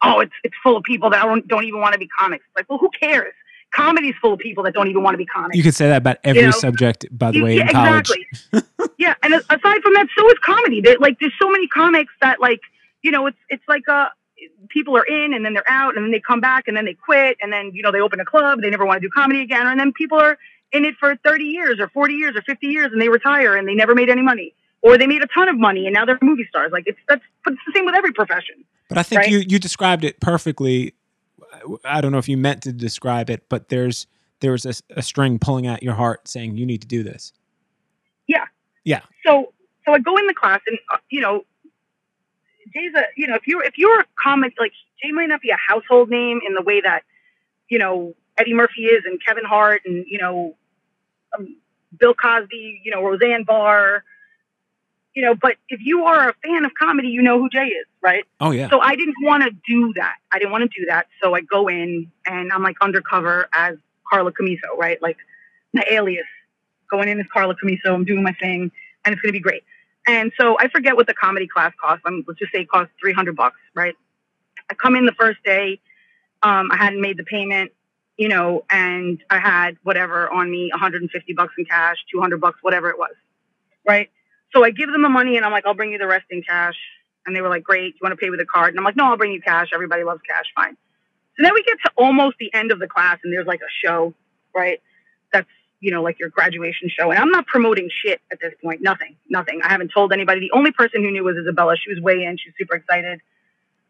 oh, it's full of people that don't even want to be comics. Like, well, who cares? Comedy's full of people that don't even want to be comics. You could say that about every subject, by the way, in college. Exactly. Yeah, and aside from that, so is comedy. There's so many comics that, like, you know, it's like people are in, and then they're out, and then they come back, and then they quit, and then, you know, they open a club, they never want to do comedy again, and then people are in it for 30 years or 40 years or 50 years, and they retire, and they never made any money. Or they made a ton of money, and now they're movie stars. Like, it's the same with every profession. But I think you described it perfectly. I don't know if you meant to describe it, but there's a string pulling at your heart saying you need to do this. Yeah. Yeah. So I go in the class, and you know, Jay's a, you know, if you're a comic, like, Jay might not be a household name in the way that, you know, Eddie Murphy is, and Kevin Hart, and, you know, Bill Cosby, you know, Roseanne Barr, you know, but if you are a fan of comedy, you know who Jay is, right? Oh, yeah. So I didn't want to do that. So I go in, and I'm, like, undercover as Carla Camuso, right? Like, my alias. Going in as Carla Camuso. I'm doing my thing, and it's going to be great. And so I forget what the comedy class cost. Let's just say it cost $300, right? I come in the first day. I hadn't made the payment, you know, and I had whatever on me, $150 in cash, $200, whatever it was, right? So I give them the money, and I'm like, I'll bring you the rest in cash. And they were like, great. You want to pay with a card? And I'm like, no, I'll bring you cash. Everybody loves cash. Fine. So then we get to almost the end of the class, and there's, like, a show, right? That's, you know, like, your graduation show. And I'm not promoting shit at this point. Nothing. I haven't told anybody. The only person who knew was Isabella. She was way in. She was super excited.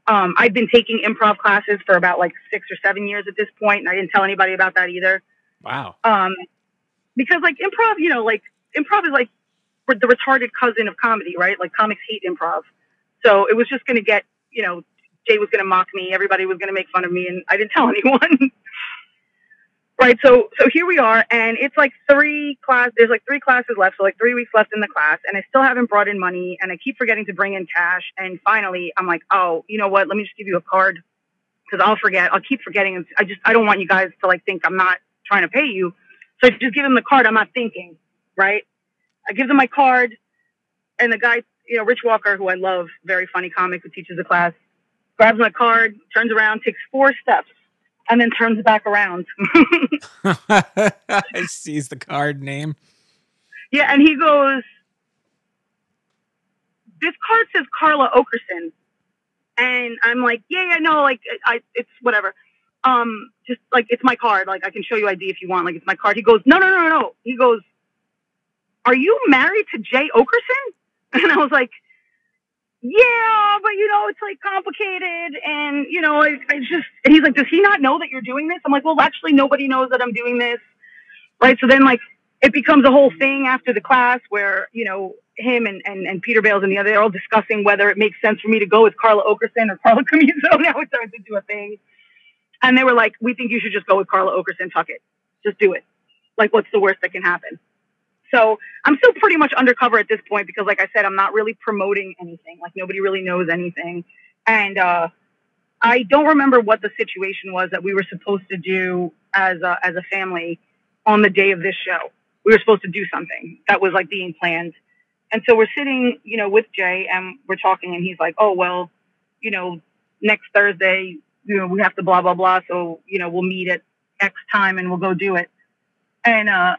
I've been taking improv classes for about, like, 6 or 7 years at this point, and I didn't tell anybody about that either. Wow. Because, like, improv, you know, like, improv is, like, the retarded cousin of comedy, right? Like, comics hate improv. So it was just going to get, you know, Jay was going to mock me. Everybody was going to make fun of me, and I didn't tell anyone. Right. So here we are. And it's like there's like 3 classes left. So like 3 weeks left in the class, and I still haven't brought in money, and I keep forgetting to bring in cash. And finally I'm like, oh, you know what? Let me just give you a card, because I'll forget. I'll keep forgetting. And I don't want you guys to, like, think I'm not trying to pay you. So I just give him the card. I'm not thinking. Right. I give them my card, and the guy, Rich Walker, who I love, very funny comic who teaches the class, grabs my card, turns around, takes 4 steps, and then turns back around. He sees the card name. Yeah, and he goes, this card says Carla Okerson. And I'm like, yeah, no, like, it's whatever. Just, like, it's my card. Like, I can show you ID if you want. Like, it's my card. He goes, no. He goes, are you married to Jay Oakerson? And I was like, yeah, but, it's, like, complicated. And, it's just, and he's like, does he not know that you're doing this? I'm like, well, actually, nobody knows that I'm doing this. Right? So then, like, it becomes a whole thing after the class where, him and Peter Bales and the other, they're all discussing whether it makes sense for me to go with Carla Okerson or Carla Camuso. Now it starts to do a thing. And they were like, we think you should just go with Carla Okerson. Fuck it. Just do it. Like, what's the worst that can happen? So I'm still pretty much undercover at this point because, like I said, I'm not really promoting anything. Like, nobody really knows anything. And I don't remember what the situation was that we were supposed to do as a family on the day of this show. We were supposed to do something that was, like, being planned. And so we're sitting, with Jay, and we're talking, and he's like, oh, well, next Thursday, we have to blah, blah, blah. So, we'll meet at X time and we'll go do it. And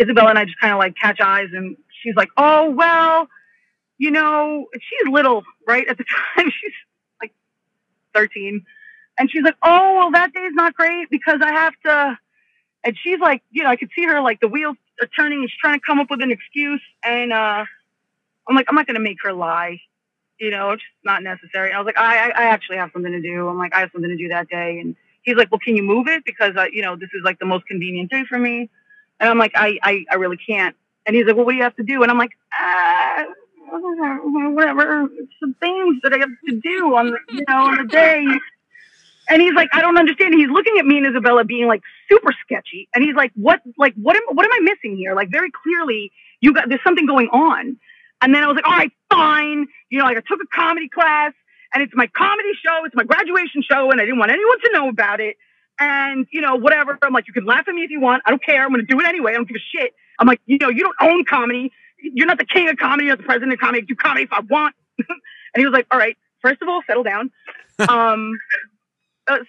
Isabella and I just kind of like catch eyes, and she's like, oh, well, she's little, right? At the time, she's like 13. And she's like, oh, well, that day's not great because I have to. And she's like, I could see her, like, the wheels are turning, and she's trying to come up with an excuse. And I'm like, I'm not going to make her lie. It's just not necessary. And I was like, I actually have something to do. I'm like, I have something to do that day. And he's like, well, can you move it? Because, this is, like, the most convenient day for me. And I'm like, I really can't. And he's like, well, what do you have to do? And I'm like, whatever. It's some things that I have to do on the, on the day. And he's like, I don't understand. And he's looking at me and Isabella being, like, super sketchy. And he's like, what am I missing here? Like, very clearly, there's something going on. And then I was like, all right, fine. Like, I took a comedy class, and it's my comedy show. It's my graduation show, and I didn't want anyone to know about it. And, whatever. I'm like, you can laugh at me if you want. I don't care. I'm going to do it anyway. I don't give a shit. I'm like, you don't own comedy. You're not the king of comedy. You're not the president of comedy. I do comedy if I want. And he was like, all right, first of all, settle down.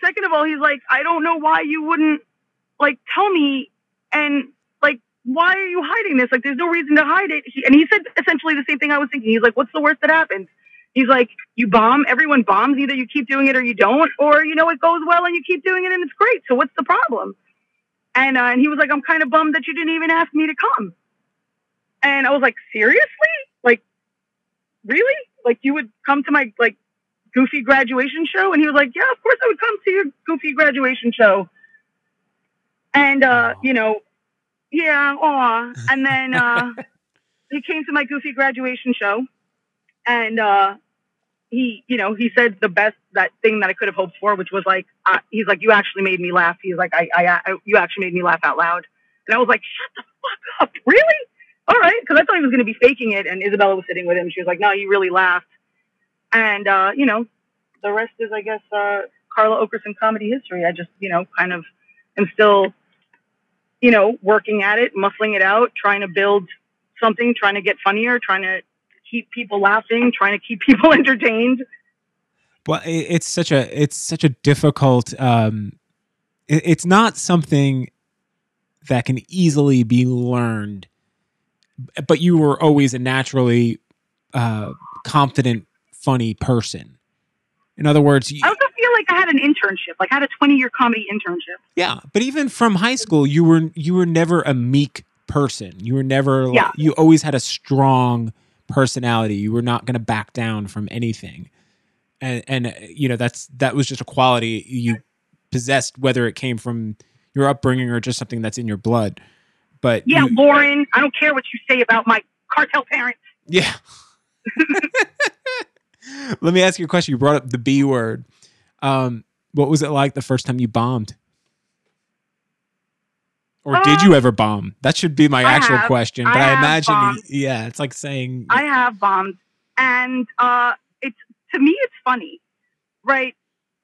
Second of all, he's like, I don't know why you wouldn't, like, tell me, and, like, why are you hiding this? Like, there's no reason to hide it. He said essentially the same thing I was thinking. He's like, what's the worst that happens? He's like, you bomb, everyone bombs, either you keep doing it or you don't, or, it goes well and you keep doing it and it's great, so what's the problem? And he was like, I'm kind of bummed that you didn't even ask me to come. And I was like, seriously? Like, really? Like, you would come to my, like, goofy graduation show? And he was like, yeah, of course I would come to your goofy graduation show. And, yeah, aw. And then he came to my goofy graduation show, and he, he said that thing that I could have hoped for, which was like, he's like, you actually made me laugh. He's like, you actually made me laugh out loud. And I was like, shut the fuck up. Really? All right. Because I thought he was going to be faking it. And Isabella was sitting with him. She was like, no, you really laughed. And, the rest is, I guess, Carla Okerson comedy history. I just, kind of am still, working at it, muscling it out, trying to build something, trying to get funnier, trying to keep people laughing, trying to keep people entertained. Well, it's such a difficult, it's not something that can easily be learned, but you were always a naturally, confident, funny person. In other words, I also feel like I had an internship, like I had a 20-year comedy internship. Yeah, but even from high school, you were never a meek person. You were never, yeah. You always had a strong personality. You were not going to back down from anything, and that was just a quality you possessed, whether it came from your upbringing or just something that's in your blood. But yeah, Lauren, I don't care what you say about my cartel parents. Yeah. Let me ask you a question. You brought up the B word. What was it like the first time you bombed? Or did you ever bomb? That should be my question. But I imagine, it's like saying... I have bombed. And it's, to me, it's funny, right?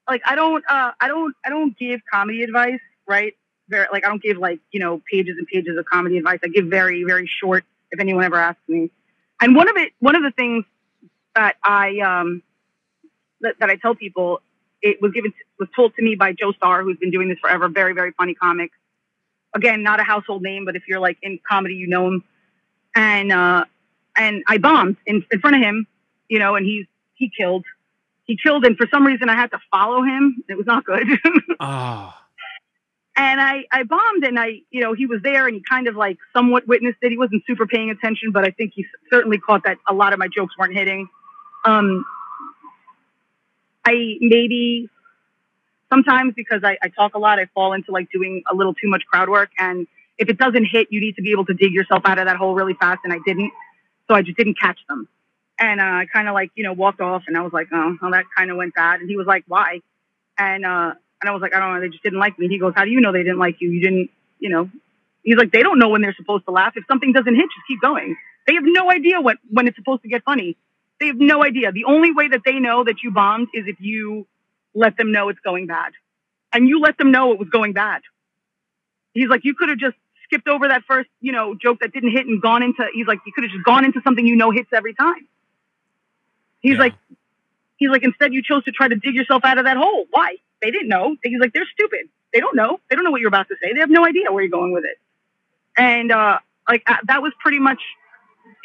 Like, I don't give comedy advice, right? very, like, I don't give, like, you know, pages and pages of comedy advice. I give very, very short, if anyone ever asks me. And one of the things that I tell people, it was told to me by Joe Starr, who's been doing this forever, very, very funny comic. Again, not a household name, but if you're, like, in comedy, you know him. And I bombed in front of him, you know, and he killed. And for some reason I had to follow him. It was not good. Oh. And I bombed, and I, you know, he was there, and he kind of, like, somewhat witnessed it. He wasn't super paying attention, but I think he certainly caught that a lot of my jokes weren't hitting. I maybe sometimes, because I talk a lot, I fall into, like, doing a little too much crowd work, and if it doesn't hit, you need to be able to dig yourself out of that hole really fast, and I didn't. So I just didn't catch them. And I kind of, like, you know, walked off, and I was like, oh, well, that kind of went bad. And he was like, why? And I was like, I don't know, they just didn't like me. And he goes, how do you know they didn't like you? You didn't, you know. He's like, they don't know when they're supposed to laugh. If something doesn't hit, just keep going. They have no idea when it's supposed to get funny. They have no idea. The only way that they know that you bombed is if you let them know it's going bad. And you let them know it was going bad. He's like, you could have just skipped over that first, you know, joke that didn't hit and gone into, he's like, you could have just gone into something, you know, hits every time. He's like, instead you chose to try to dig yourself out of that hole. Why? They didn't know. He's like, they're stupid. They don't know. They don't know what you're about to say. They have no idea where you're going with it. And, that was pretty much,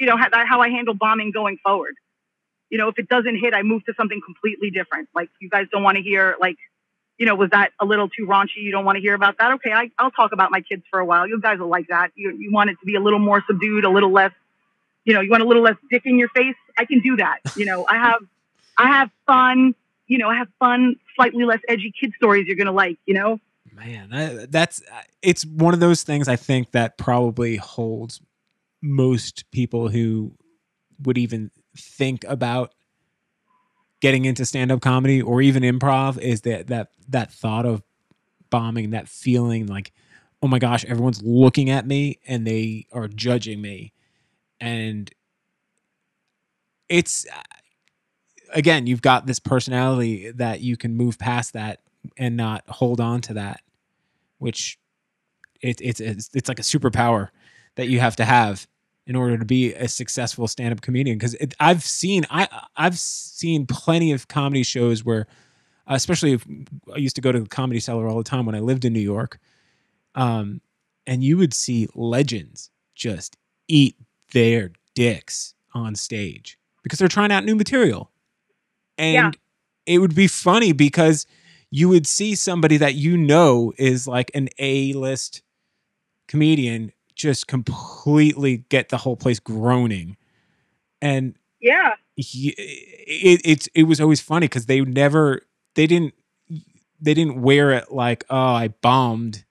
you know, how I handle bombing going forward. You know, if it doesn't hit, I move to something completely different. Like, you guys don't want to hear, like, you know, was that a little too raunchy? You don't want to hear about that? Okay, I'll talk about my kids for a while. You guys will like that. You want it to be a little more subdued, a little less, you know, you want a little less dick in your face? I can do that. You know, I have fun, you know, I have fun, slightly less edgy kid stories you're going to like, you know? Man, it's one of those things I think that probably holds most people who would even think about getting into stand-up comedy or even improv, is that thought of bombing, that feeling like, oh my gosh, everyone's looking at me and they are judging me. And it's, again, you've got this personality that you can move past that and not hold on to that, which it's like a superpower that you have to have in order to be a successful stand-up comedian. Because I've seen plenty of comedy shows where, especially if I used to go to the Comedy Cellar all the time when I lived in New York, and you would see legends just eat their dicks on stage because they're trying out new material. And It would be funny because you would see somebody that you know is like an A-list comedian just completely get the whole place groaning. And it was always funny because they didn't wear it like, oh, I bombed.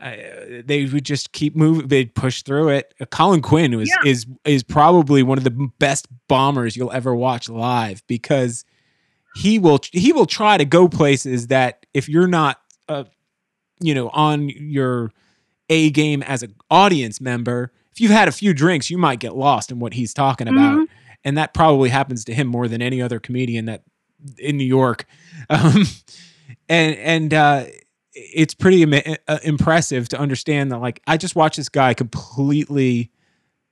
They would just keep moving. They'd push through it. Colin Quinn is probably one of the best bombers you'll ever watch live, because he will try to go places that if you're not, you know, on your A game as an audience member, if you've had a few drinks, you might get lost in what he's talking about. Mm-hmm. And that probably happens to him more than any other comedian that in New York. It's pretty impressive to understand that, like, I just watched this guy completely,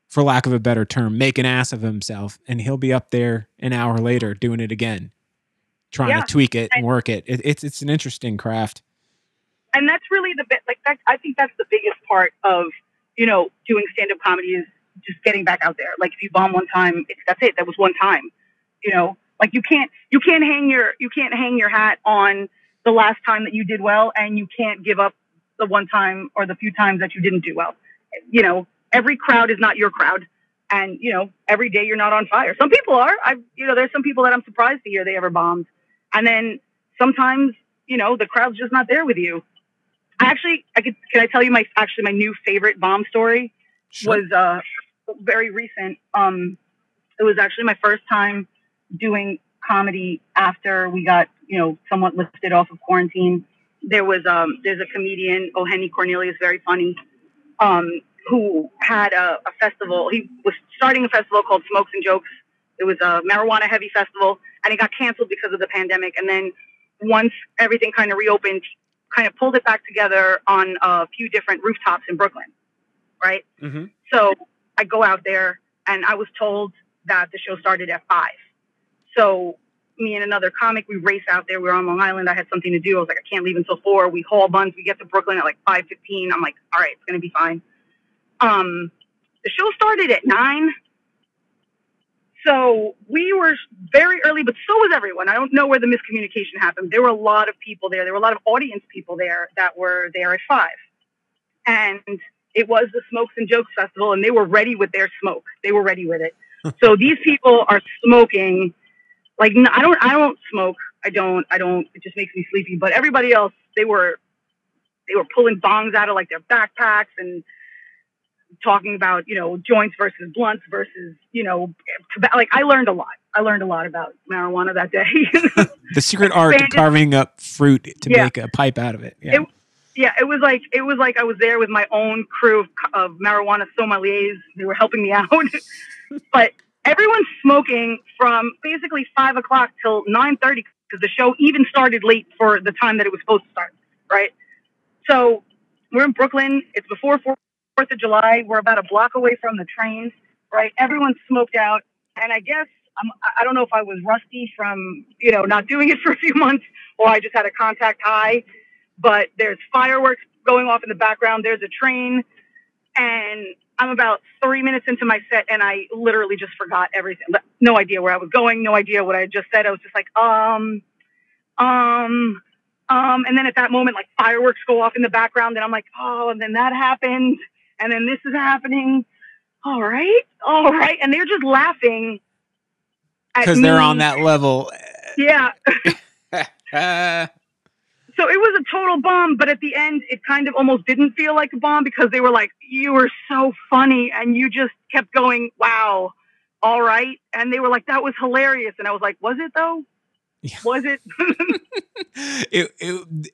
for lack of a better term, make an ass of himself, and he'll be up there an hour later doing it again, trying to tweak it and work it. It's an interesting craft. And that's really the bit, like, I think that's the biggest part of, you know, doing stand-up comedy, is just getting back out there. Like, if you bomb one time, that's it. That was one time, you know, like, you can't hang your hat on the last time that you did well, and you can't give up the one time or the few times that you didn't do well. You know, every crowd is not your crowd, and, you know, every day you're not on fire. Some people are. There's some people that I'm surprised to hear they ever bombed, and then sometimes, you know, the crowd's just not there with you. Can I tell you my new favorite bomb story? Sure. Was very recent. It was actually my first time doing comedy after we got, you know, somewhat lifted off of quarantine. There was, there's a comedian, Oheni Cornelius, very funny, who had a festival. He was starting a festival called Smokes and Jokes. It was a marijuana heavy festival, and it got canceled because of the pandemic. And then once everything kind of reopened, kind of pulled it back together on a few different rooftops in Brooklyn, right? Mm-hmm. So I go out there, and I was told that the show started at 5. So me and another comic, we race out there. We were on Long Island. I had something to do. I was like, I can't leave until 4. We haul buns. We get to Brooklyn at like 5:15. I'm like, all right, it's going to be fine. The show started at 9. So we were very early, but so was everyone. I don't know where the miscommunication happened. There were a lot of people there. There were a lot of audience people there that were there at 5. And it was the Smokes and Jokes Festival, and they were ready with their smoke. They were ready with it. So these people are smoking. Like, no, I don't smoke. I don't, it just makes me sleepy. But everybody else, they were pulling bongs out of like their backpacks and talking about, you know, joints versus blunts versus, you know, tobacco. Like, I learned a lot about marijuana that day. The secret art of carving up fruit to make a pipe out of it. Yeah. It was like I was there with my own crew of marijuana sommeliers. They were helping me out. But everyone's smoking from basically 5 o'clock till 9:30 because the show even started late for the time that it was supposed to start, right? So we're in Brooklyn. It's before 4th of July. We're about a block away from the train, right? Everyone's smoked out. And I guess, I don't know if I was rusty from, you know, not doing it for a few months or I just had a contact high, but there's fireworks going off in the background. There's a train. And I'm about 3 minutes into my set, and I literally just forgot everything. No idea where I was going, no idea what I had just said. I was just like, And then at that moment, like, fireworks go off in the background, and I'm like, oh, and then that happened, and then this is happening. All right. And they're just laughing at me. Because they're on that level. Yeah. So it was a total bomb, but at the end, it kind of almost didn't feel like a bomb because they were like, you were so funny, and you just kept going, wow, all right. And they were like, that was hilarious. And I was like, was it, though? Yeah. Was it?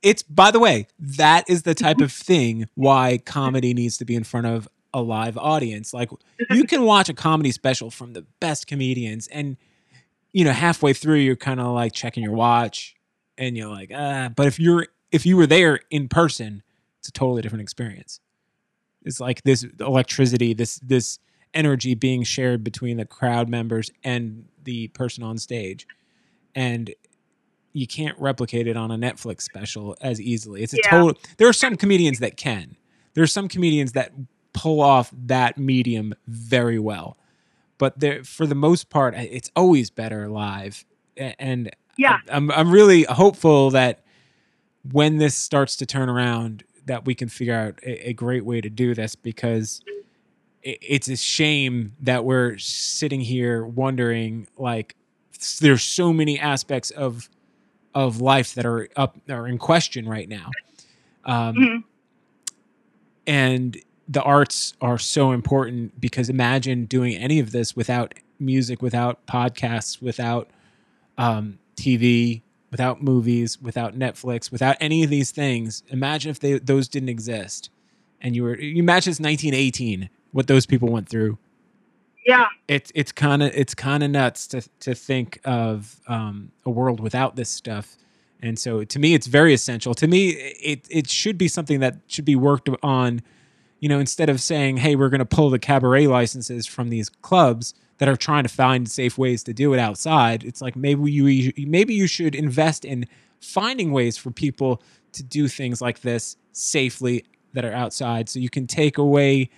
It's, by the way, that is the type of thing why comedy needs to be in front of a live audience. Like, you can watch a comedy special from the best comedians, and, you know, halfway through, you're kind of like checking your watch. And you're like, but if you were there in person, it's a totally different experience. It's like this electricity, this energy being shared between the crowd members and the person on stage. And you can't replicate it on a Netflix special as easily. It's a total. There are some comedians that can. There are some comedians that pull off that medium very well. But for the most part, it's always better live. And yeah, I'm really hopeful that when this starts to turn around, that we can figure out a great way to do this, because it's a shame that we're sitting here wondering, like, there's so many aspects of life that are in question right now, and the arts are so important, because imagine doing any of this without music, without podcasts, without TV, without movies, without Netflix, without any of these things. Imagine if those didn't exist, and you imagine it's 1918, what those people went through. Yeah, it's kind of nuts to think of a world without this stuff. And so, to me, it's very essential. To me, it should be something that should be worked on. You know, instead of saying, "Hey, we're going to pull the cabaret licenses from these clubs that are trying to find safe ways to do it outside," it's like, maybe you should invest in finding ways for people to do things like this safely that are outside, so you can take away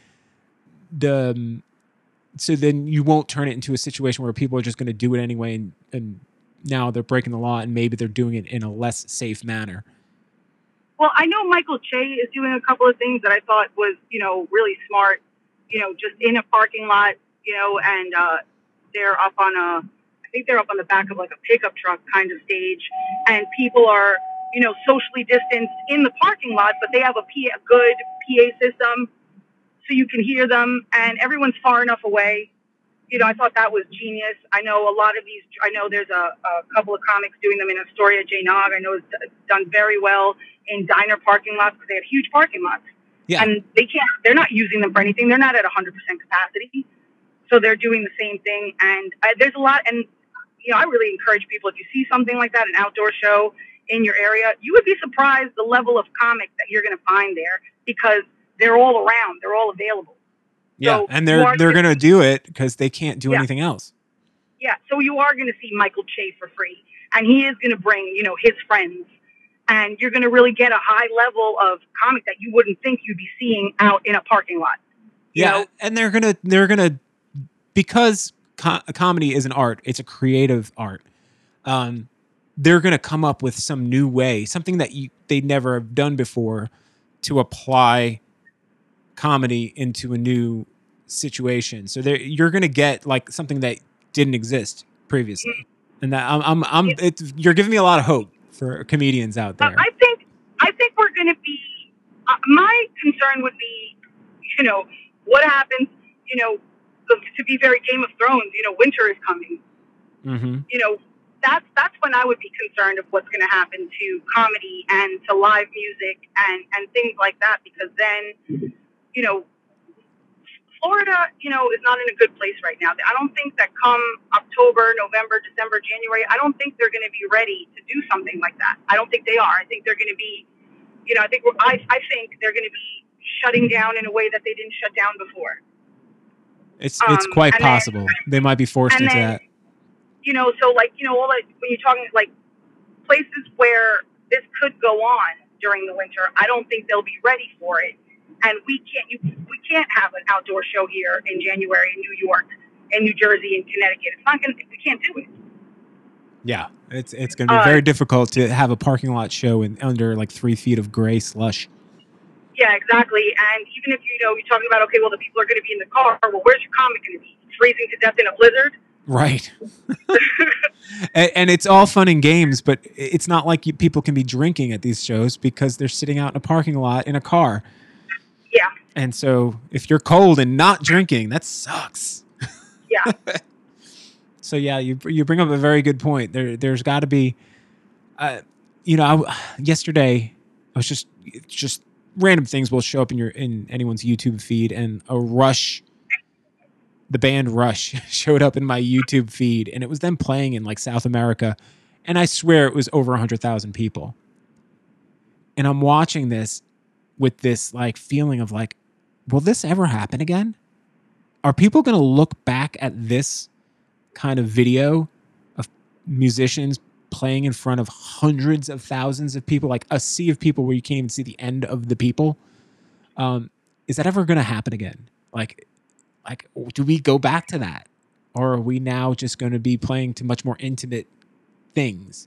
so then you won't turn it into a situation where people are just going to do it anyway, and now they're breaking the law, and maybe they're doing it in a less safe manner. Well, I know Michael Che is doing a couple of things that I thought was, you know, really smart, you know, just in a parking lot, you know, and I think they're up on the back of like a pickup truck kind of stage, and people are, you know, socially distanced in the parking lot, but they have a good PA system, so you can hear them, and everyone's far enough away. You know, I thought that was genius. I know a lot of these, I know there's a couple of comics doing them in Astoria. Jay Nog, I know, has done very well in diner parking lots, because they have huge parking lots. Yeah. And they're not using them for anything. They're not at 100% capacity. So they're doing the same thing. And there's a lot, and, you know, I really encourage people, if you see something like that, an outdoor show, in your area, you would be surprised the level of comics that you're going to find there, because they're all around. They're all available. Yeah, so and they're going to do it because they can't do anything else. Yeah, so you are going to see Michael Che for free, and he is going to bring, you know, his friends, and you're going to really get a high level of comic that you wouldn't think you'd be seeing out in a parking lot. Yeah, you know? And they're gonna because comedy is an art; it's a creative art. They're gonna come up with some new way, something that they never have done before, to apply comedy into a new situation. So you're gonna get like something that didn't exist previously, and that you're giving me a lot of hope for comedians out there. I think we're gonna be. My concern would be, you know, what happens, you know, to be very Game of Thrones, you know, winter is coming. Mm-hmm. You know, that's when I would be concerned of what's going to happen to comedy and to live music and things like that, because then, you know, Florida, you know, is not in a good place right now. I don't think that come October, November, December, January, I don't think they're going to be ready to do something like that. I don't think they are. I think they're going to be, you know, I think they're going to be shutting down in a way that they didn't shut down before. It's quite possible. They might be forced into that. You know, so like, you know, all that, when you're talking like places where this could go on during the winter, I don't think they'll be ready for it. And we can't have an outdoor show here in January in New York, in New Jersey, in Connecticut. We can't do it. Yeah, it's going to be very difficult to have a parking lot show in under like 3 feet of gray slush. Yeah, exactly. And even if, you know, you're talking about, okay, well, the people are going to be in the car. Well, where's your comic going to be? Freezing to death in a blizzard? Right. and it's all fun and games, but it's not like people can be drinking at these shows because they're sitting out in a parking lot in a car. Yeah. And so if you're cold and not drinking, that sucks. Yeah. So, yeah, you bring up a very good point. There's got to be, you know, yesterday I was just random things will show up in anyone's YouTube feed, and the band Rush showed up in my YouTube feed, and it was them playing in like South America, and I swear it was over 100,000 people. And I'm watching this with this like feeling of like, will this ever happen again? Are people going to look back at this kind of video of musicians playing in front of hundreds of thousands of people, like a sea of people where you can't even see the end of the people? Is that ever going to happen again? Like, do we go back to that? Or are we now just going to be playing to much more intimate things?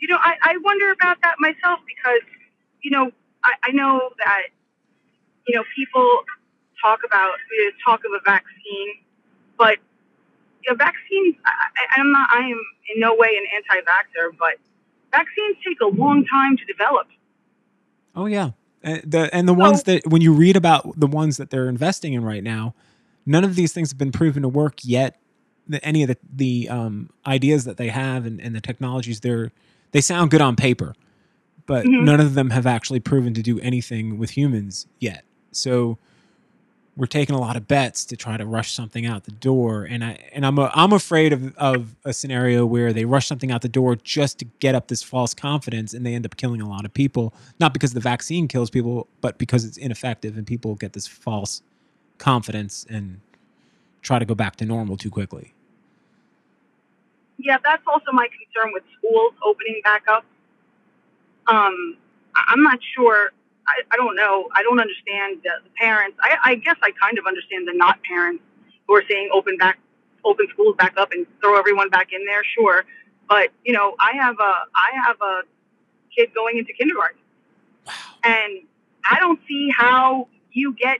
You know, I wonder about that myself, because, you know, I know that, you know, people talk of a vaccine, but you know, vaccines, I am in no way an anti-vaxxer, but vaccines take a long time to develop. Oh, yeah. And the ones that, when you read about the ones that they're investing in right now, none of these things have been proven to work yet. Any of the ideas that they have and the technologies, they sound good on paper, but mm-hmm. none of them have actually proven to do anything with humans yet. So we're taking a lot of bets to try to rush something out the door. And I'm afraid of a scenario where they rush something out the door just to get up this false confidence, and they end up killing a lot of people, not because the vaccine kills people, but because it's ineffective and people get this false confidence and try to go back to normal too quickly. Yeah, that's also my concern with schools opening back up. I'm not sure. I don't know. I don't understand the parents. I guess I kind of understand the not parents who are saying open schools back up and throw everyone back in there. Sure. But, you know, I have a kid going into kindergarten. Wow. And I don't see how you get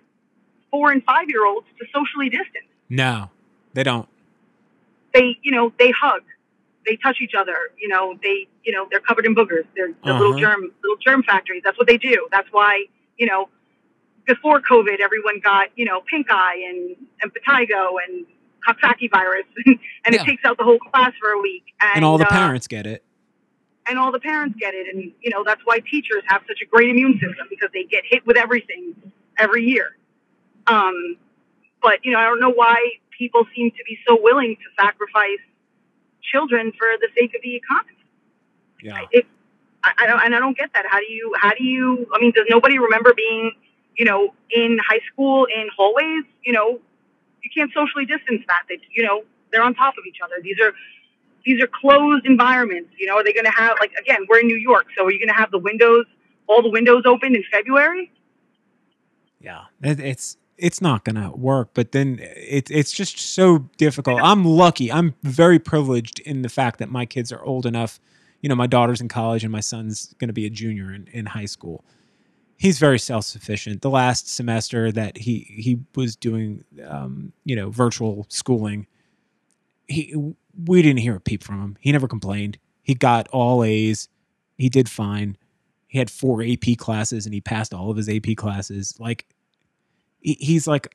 4 and 5-year-olds to socially distance. No, they don't. They, you know, they hug. They touch each other, you know, they're covered in boogers. They're uh-huh. little germ factories. That's what they do. That's why, you know, before COVID, everyone got, you know, pink eye and impetigo and Coxsackie virus. And yeah. It takes out the whole class for a week. And all the parents get it. And all the parents get it. And, you know, that's why teachers have such a great immune system, because they get hit with everything every year. But, you know, I don't know why people seem to be so willing to sacrifice children for the sake of the economy. Yeah. I don't get that. How do you, I mean, does nobody remember being, you know, in high school, in hallways? You know, you can't socially distance that. They, you know, they're on top of each other. These are closed environments. You know, are they going to have, like, again, we're in New York. So are you going to have all the windows open in February? Yeah, it's not going to work. But then it's just so difficult. I'm lucky. I'm very privileged in the fact that my kids are old enough. You know, my daughter's in college and my son's going to be a junior in high school. He's very self-sufficient. The last semester that he was doing, virtual schooling, we didn't hear a peep from him. He never complained. He got all A's. He did fine. He had 4 AP classes and he passed all of his AP classes. Like, he's like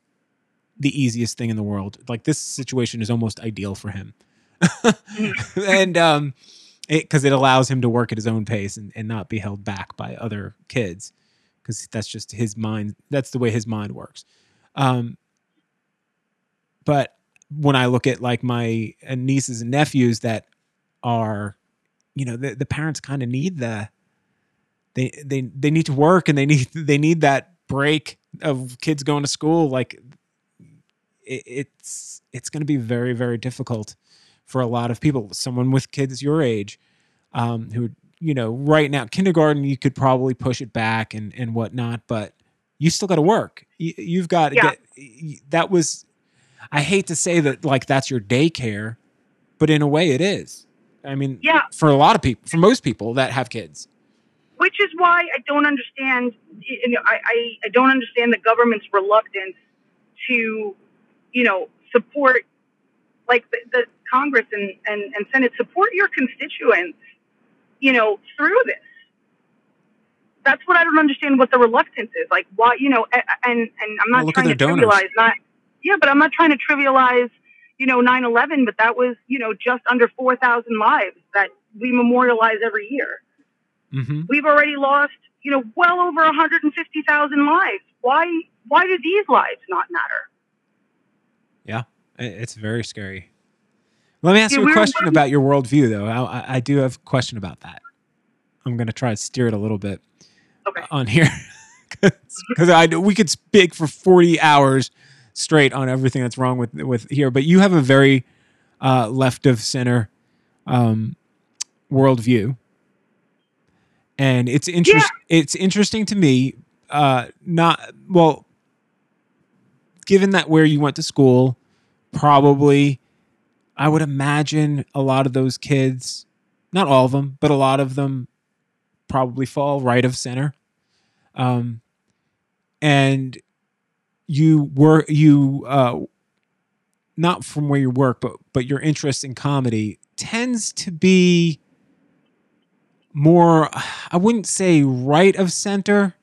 the easiest thing in the world. Like, this situation is almost ideal for him. And, because it allows him to work at his own pace and not be held back by other kids, because that's just his mind. That's the way his mind works. But when I look at, like, my nieces and nephews that are, you know, the parents kind of need they need to work, and they need that break of kids going to school. Like, it's going to be very, very difficult for a lot of people. Someone with kids your age, who, you know, right now, kindergarten, you could probably push it back and whatnot, but you still got to work. You've got to I hate to say that, like, that's your daycare, but in a way it is. I mean, for a lot of people, for most people that have kids. Which is why I don't understand, I don't understand the government's reluctance to, you know, support, like, the Congress and Senate, support your constituents, you know, through this. That's what I don't understand, what the reluctance is. Like, why, you know, and I'm not trying to trivialize, I'm not trying to trivialize, you know, 9/11, but that was, you know, just under 4,000 lives that we memorialize every year. Mm-hmm. We've already lost, you know, well over 150,000 lives. Why do these lives not matter? Yeah. It's very scary. Let me ask you a question about your worldview, though. I do have a question about that. I'm going to try to steer it a little bit on here, because we could speak for 40 hours straight on everything that's wrong with here. But you have a very left of center worldview, and it's interesting to me. Given that where you went to school. Probably, I would imagine a lot of those kids, not all of them, but a lot of them probably fall right of center. And you not from where you work, but your interest in comedy tends to be more, I wouldn't say right of center,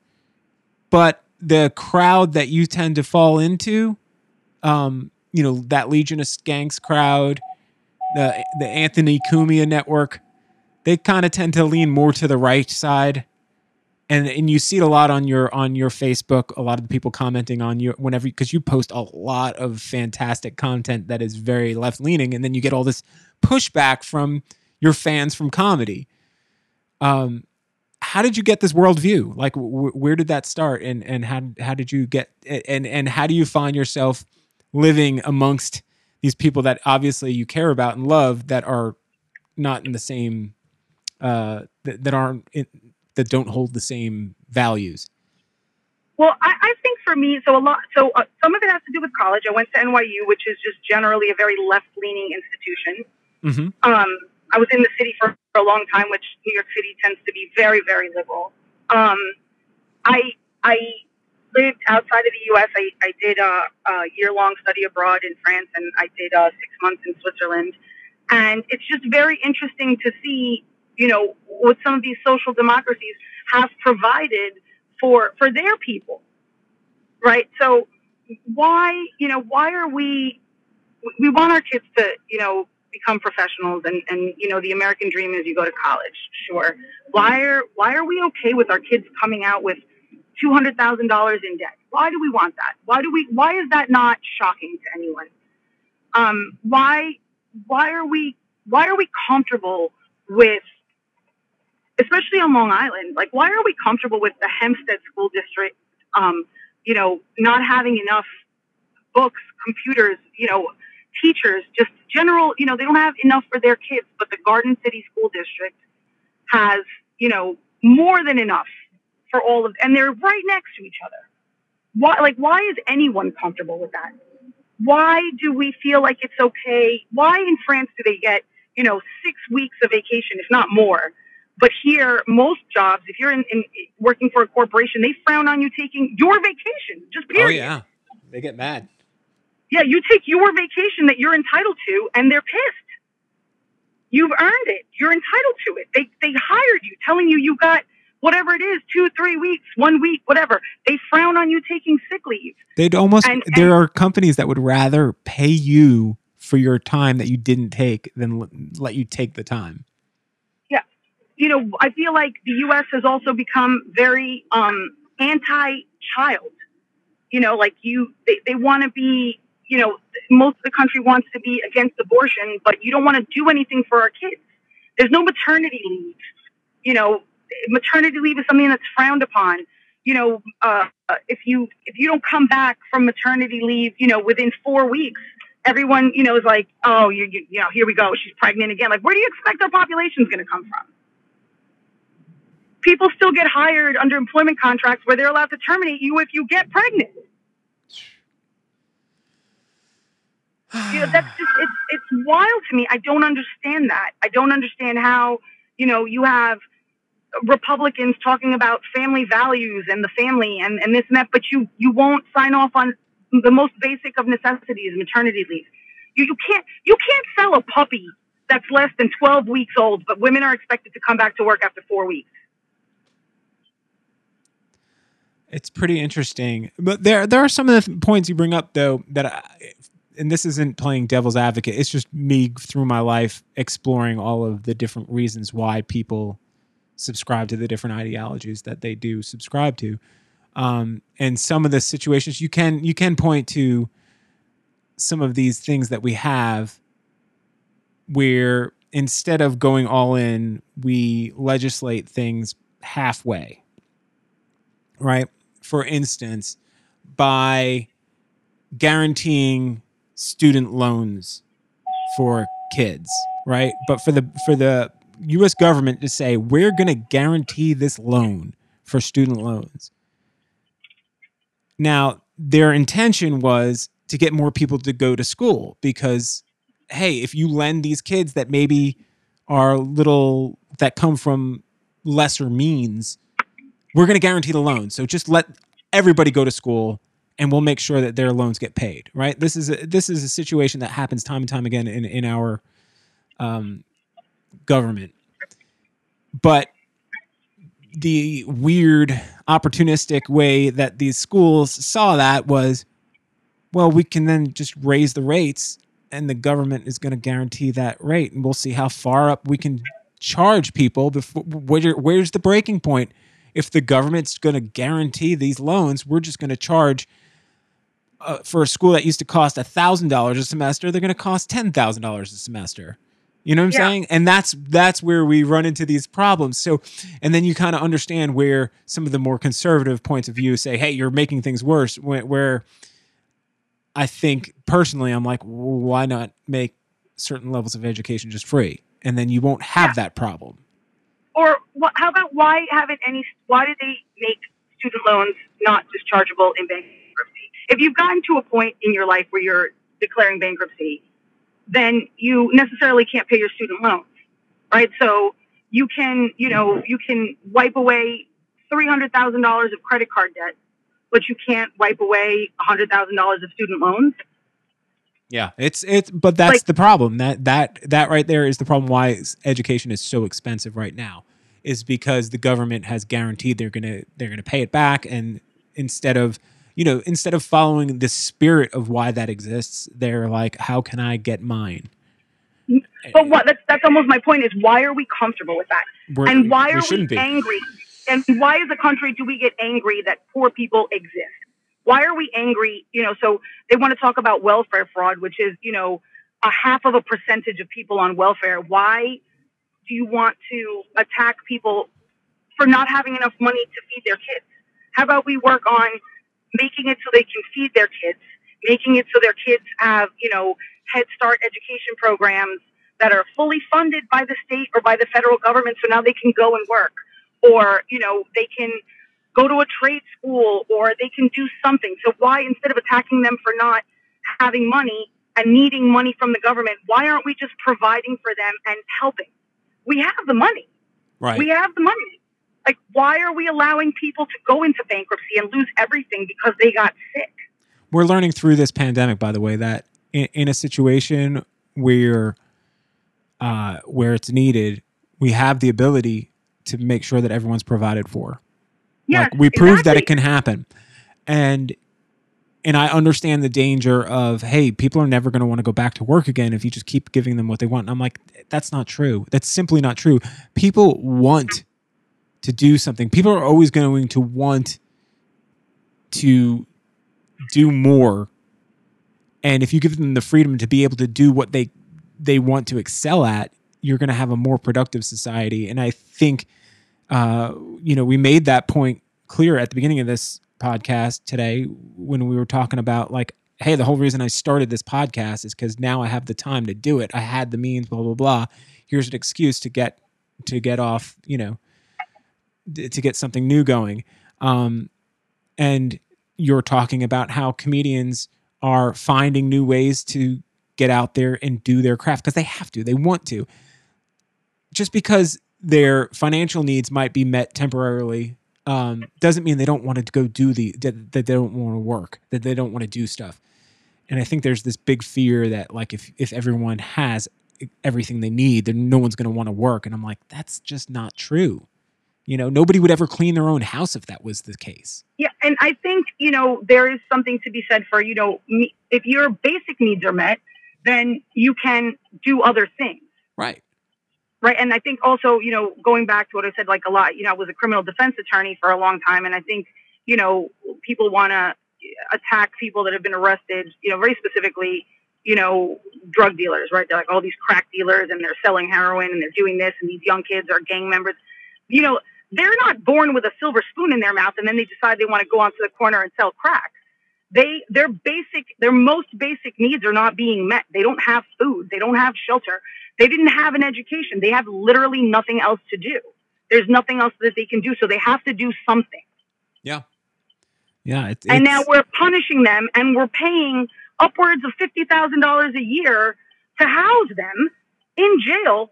but the crowd that you tend to fall into, you know, that Legion of Skanks crowd, the Anthony Cumia network, they kind of tend to lean more to the right side, and you see it a lot on your Facebook. A lot of the people commenting on you whenever, because you post a lot of fantastic content that is very left leaning, and then you get all this pushback from your fans from comedy. How did you get this worldview? Like, where did that start, and how did you get, and how do you find yourself living amongst these people that obviously you care about and love that are not in the same, that don't hold the same values? Well, I think for me, some of it has to do with college. I went to NYU, which is just generally a very left-leaning institution. Mm-hmm. I was in the city for a long time, which New York City tends to be very, very liberal. I lived outside of the U.S. I did a year-long study abroad in France, and I did 6 months in Switzerland. And it's just very interesting to see, you know, what some of these social democracies have provided for their people, right? So why are we want our kids to, you know, become professionals and, you know, the American dream is you go to college, sure. Why are we okay with our kids coming out with $200,000 in debt? Why do we want that? Why is that not shocking to anyone? Why are we comfortable with especially on Long Island. Like, why are we comfortable with the Hempstead School District, you know, not having enough books, computers, you know, teachers, just general, you know, they don't have enough for their kids, but the Garden City School District has, you know, more than enough for all of, and they're right next to each other. Why is anyone comfortable with that? Why do we feel like it's okay? Why in France do they get, you know, 6 weeks of vacation, if not more? But here, most jobs, if you're in working for a corporation, they frown on you taking your vacation, just period. Oh, yeah. They get mad. Yeah, you take your vacation that you're entitled to, and they're pissed. You've earned it. You're entitled to it. They hired you, telling you you got whatever it is, 2, 3 weeks, 1 week, whatever. They frown on you taking sick leave. They'd almost, there are companies that would rather pay you for your time that you didn't take than let you take the time. Yeah. You know, I feel like the U.S. has also become very anti-child. You know, like they want to be, you know, most of the country wants to be against abortion, but you don't want to do anything for our kids. There's no maternity leave. You know, maternity leave is something that's frowned upon. You know, if you don't come back from maternity leave, you know, within 4 weeks, everyone, you know, is like, oh, you know, here we go. She's pregnant again. Like, where do you expect our population's going to come from? People still get hired under employment contracts where they're allowed to terminate you if you get pregnant. You know, that's just, it's wild to me. I don't understand that. I don't understand how, you know, you have Republicans talking about family values and the family and this and that, but you won't sign off on the most basic of necessities, maternity leave. You can't sell a puppy that's less than 12 weeks old, but women are expected to come back to work after 4 weeks. It's pretty interesting. But there are some of the points you bring up, though, that and this isn't playing devil's advocate. It's just me through my life exploring all of the different reasons why people subscribe to the different ideologies that they do subscribe to. And some of the situations you can point to some of these things that we have where instead of going all in, we legislate things halfway, right? For instance, by guaranteeing student loans for kids, right? But for the U.S. government to say, we're going to guarantee this loan for student loans. Now, their intention was to get more people to go to school because, hey, if you lend these kids that maybe are little, that come from lesser means, we're going to guarantee the loan. So just let everybody go to school and we'll make sure that their loans get paid, right? This is a situation that happens time and time again in our government. But the weird opportunistic way that these schools saw that was, well, we can then just raise the rates and the government is going to guarantee that rate. And we'll see how far up we can charge people before, where's the breaking point? If the government's going to guarantee these loans, we're just going to charge for a school that used to cost $1,000 a semester. They're going to cost $10,000 a semester. You know what I'm saying? And that's where we run into these problems. So, and then you kind of understand where some of the more conservative points of view say, hey, you're making things worse, where I think personally, I'm like, well, why not make certain levels of education just free? And then you won't have that problem. Or how about why did they make student loans not dischargeable in bankruptcy? If you've gotten to a point in your life where you're declaring bankruptcy, then you necessarily can't pay your student loans, right? So you can wipe away $300,000 of credit card debt, but you can't wipe away $100,000 of student loans. Yeah, but that's like, the problem. That right there is the problem why education is so expensive right now, is because the government has guaranteed they're going to pay it back, and instead of following the spirit of why that exists, they're like, how can I get mine? But that's almost my point is, why are we comfortable with that? And why are we angry? And why as a country do we get angry that poor people exist? Why are we angry? You know, so they want to talk about welfare fraud, which is, you know, 0.5% of people on welfare. Why do you want to attack people for not having enough money to feed their kids? How about we work on making it so they can feed their kids, making it so their kids have, you know, Head Start education programs that are fully funded by the state or by the federal government, so now they can go and work, or, you know, they can go to a trade school, or they can do something. So why, instead of attacking them for not having money and needing money from the government, why aren't we just providing for them and helping? We have the money. Right. We have the money. Like, why are we allowing people to go into bankruptcy and lose everything because they got sick? We're learning through this pandemic, by the way, that in a situation where it's needed, we have the ability to make sure that everyone's provided for. Yes, like, we proved that it can happen. And I understand the danger of, hey, people are never going to want to go back to work again if you just keep giving them what they want. And I'm like, that's not true. That's simply not true. People want to do something. People are always going to want to do more. And if you give them the freedom to be able to do what they want to excel at, you're going to have a more productive society. And I think, you know, we made that point clear at the beginning of this podcast today when we were talking about, like, hey, the whole reason I started this podcast is because now I have the time to do it. I had the means, blah, blah, blah. Here's an excuse to get off, you know, to get something new going. And you're talking about how comedians are finding new ways to get out there and do their craft because they have to, they want to. Just because their financial needs might be met temporarily doesn't mean they don't want to go do that they don't want to work, that they don't want to do stuff. And I think there's this big fear that, like, if everyone has everything they need, then no one's going to want to work. And I'm like, that's just not true. You know, nobody would ever clean their own house if that was the case. Yeah, and I think, you know, there is something to be said for, you know, if your basic needs are met, then you can do other things. Right. Right, and I think also, you know, going back to what I said, like, a lot, you know, I was a criminal defense attorney for a long time, and I think, you know, people want to attack people that have been arrested, you know, very specifically, you know, drug dealers, right? They're like all these crack dealers, and they're selling heroin, and they're doing this, and these young kids are gang members. You know, they're not born with a silver spoon in their mouth and then they decide they want to go onto the corner and sell crack. Their most basic needs are not being met. They don't have food. They don't have shelter. They didn't have an education. They have literally nothing else to do. There's nothing else that they can do. So they have to do something. Yeah. Yeah. And now we're punishing them and we're paying upwards of $50,000 a year to house them in jail,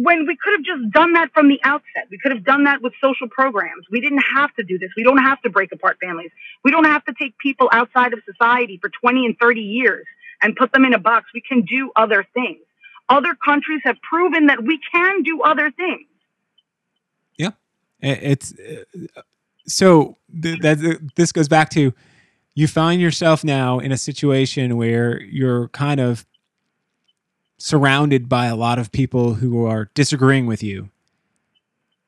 when we could have just done that from the outset. We could have done that with social programs. We didn't have to do this. We don't have to break apart families. We don't have to take people outside of society for 20 and 30 years and put them in a box. We can do other things. Other countries have proven that we can do other things. Yeah. It's so this goes back to, you find yourself now in a situation where you're kind of surrounded by a lot of people who are disagreeing with you.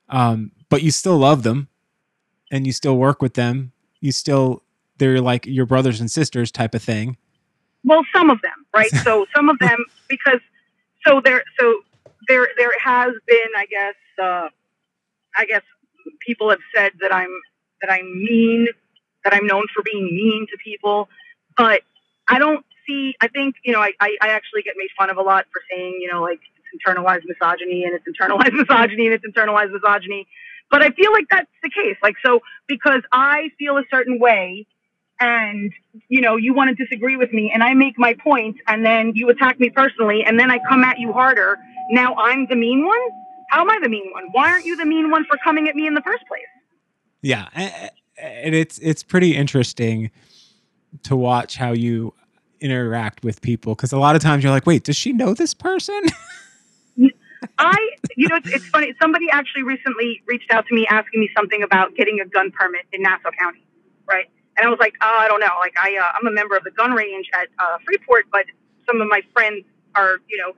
But you still love them and you still work with them. They're like your brothers and sisters type of thing. Well, some of them, right? So some of them, because there has been, I guess people have said that I'm known for being mean to people, but I don't. I think, you know, I actually get made fun of a lot for saying, you know, like, it's internalized misogyny and it's internalized misogyny and it's internalized misogyny. But I feel like that's the case. Like, so because I feel a certain way and, you know, you want to disagree with me and I make my point and then you attack me personally and then I come at you harder. Now I'm the mean one? How am I the mean one? Why aren't you the mean one for coming at me in the first place? Yeah. And it's pretty interesting to watch how you interact with people, because a lot of times you're like, wait, does she know this person? You know, it's funny. Somebody actually recently reached out to me asking me something about getting a gun permit in Nassau County, right? And I was like, I don't know. Like, I'm a member of the gun range at Freeport, but some of my friends are, you know,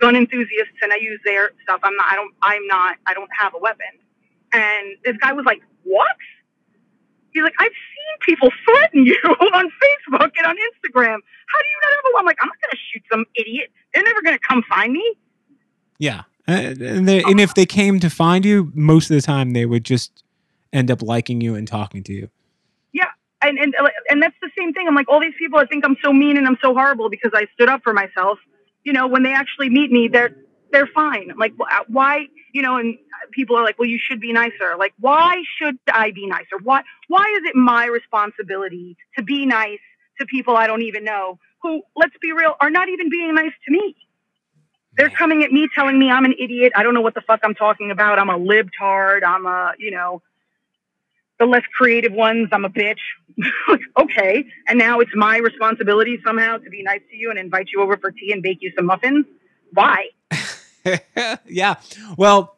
gun enthusiasts, and I use their stuff. I don't have a weapon. And this guy was like, what? He's like, I've seen people threaten you on Facebook and on Instagram. How do you not have a law? I'm like, I'm not going to shoot some idiot. They're never going to come find me. Yeah. And if they came to find you, most of the time they would just end up liking you and talking to you. Yeah. And that's the same thing. I'm like, all these people, I think I'm so mean and I'm so horrible because I stood up for myself. You know, when they actually meet me, they're fine. I'm like, why, you know, and people are like, well, you should be nicer. Like, why should I be nicer? Why is it my responsibility to be nice to people I don't even know who, let's be real, are not even being nice to me? They're coming at me telling me I'm an idiot. I don't know what the fuck I'm talking about. I'm a libtard. I'm a, you know, the less creative ones. I'm a bitch. Okay. And now it's my responsibility somehow to be nice to you and invite you over for tea and bake you some muffins. Why? Yeah. Well,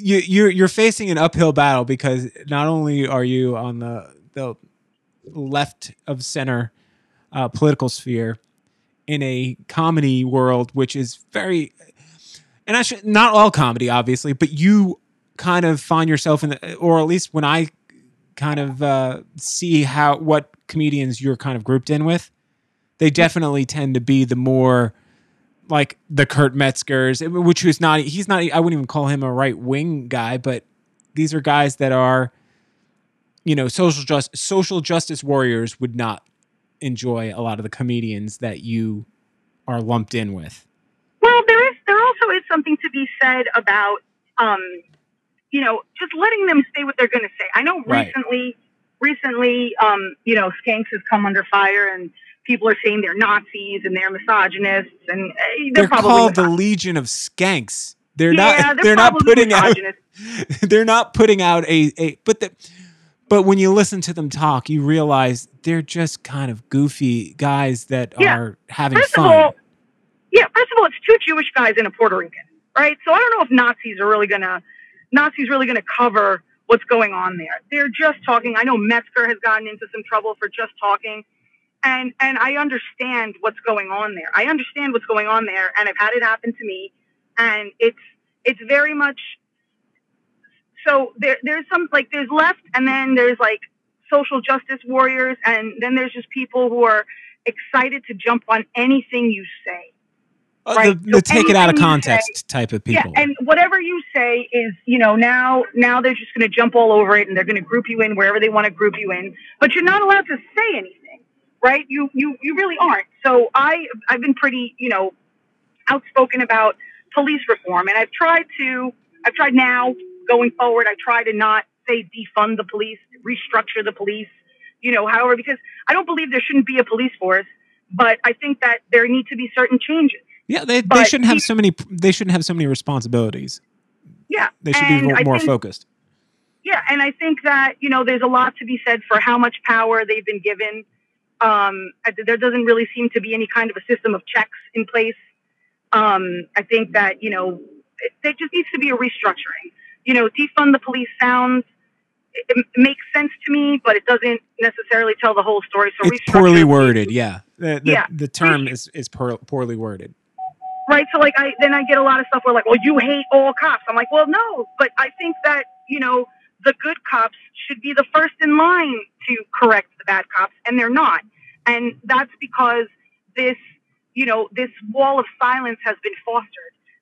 you're facing an uphill battle because not only are you on the left of center political sphere, in a comedy world, which is very, and I should, not all comedy, obviously, but you kind of find yourself in the, or at least when I kind of see how, what comedians you're kind of grouped in with, they definitely tend to be the more like the Kurt Metzgers, which is not, he's not, I wouldn't even call him a right wing guy, but these are guys that are, you know, social justice warriors would not enjoy a lot of the comedians that you are lumped in with. Well, there also is something to be said about, you know, just letting them say what they're going to say. I know recently, you know, Skanks has come under fire and people are saying they're Nazis and they're misogynists and they're probably called the Legion of Skanks. But when you listen to them talk, you realize they're just kind of goofy guys that are having fun. First of all, it's two Jewish guys and a Puerto Rican, right? So I don't know if Nazis really gonna cover what's going on there. They're just talking. I know Metzger has gotten into some trouble for just talking, and I understand what's going on there. And I've had it happen to me, and it's very much. So there's some, like, there's left, and then there's like social justice warriors, and then there's just people who are excited to jump on anything you say. Right? The take it out of context type of people. Yeah, and whatever you say is, you know, now they're just going to jump all over it, and they're going to group you in wherever they want to group you in. But you're not allowed to say anything, right? You really aren't. So I've been pretty, you know, outspoken about police reform, and I've tried now. Going forward, I try to not say defund the police, restructure the police, you know, however, because I don't believe there shouldn't be a police force, but I think that there need to be certain changes. Yeah, they shouldn't have so many responsibilities. Yeah. They should be more focused. Yeah, and I think that, you know, there's a lot to be said for how much power they've been given. There doesn't really seem to be any kind of a system of checks in place. I think that, you know, there just needs to be a restructuring. You know, defund the police sounds, it makes sense to me, but it doesn't necessarily tell the whole story. So it's poorly worded, yeah. The term is poorly worded. Right, so like I get a lot of stuff where like, well, you hate all cops. I'm like, well, no, but I think that, you know, the good cops should be the first in line to correct the bad cops, and they're not. And that's because this, you know, this wall of silence has been fostered.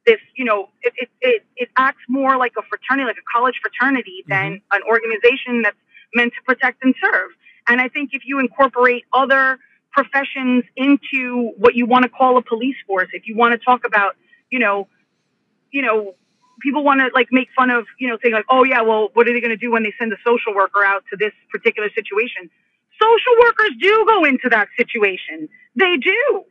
This, you know, it acts more like a fraternity, like a college fraternity, than an organization that's meant to protect and serve. And I think if you incorporate other professions into what you want to call a police force, if you want to talk about, you know, people want to like make fun of, you know, saying like, oh yeah, well, what are they going to do when they send a social worker out to this particular situation? Social workers do go into that situation. They do.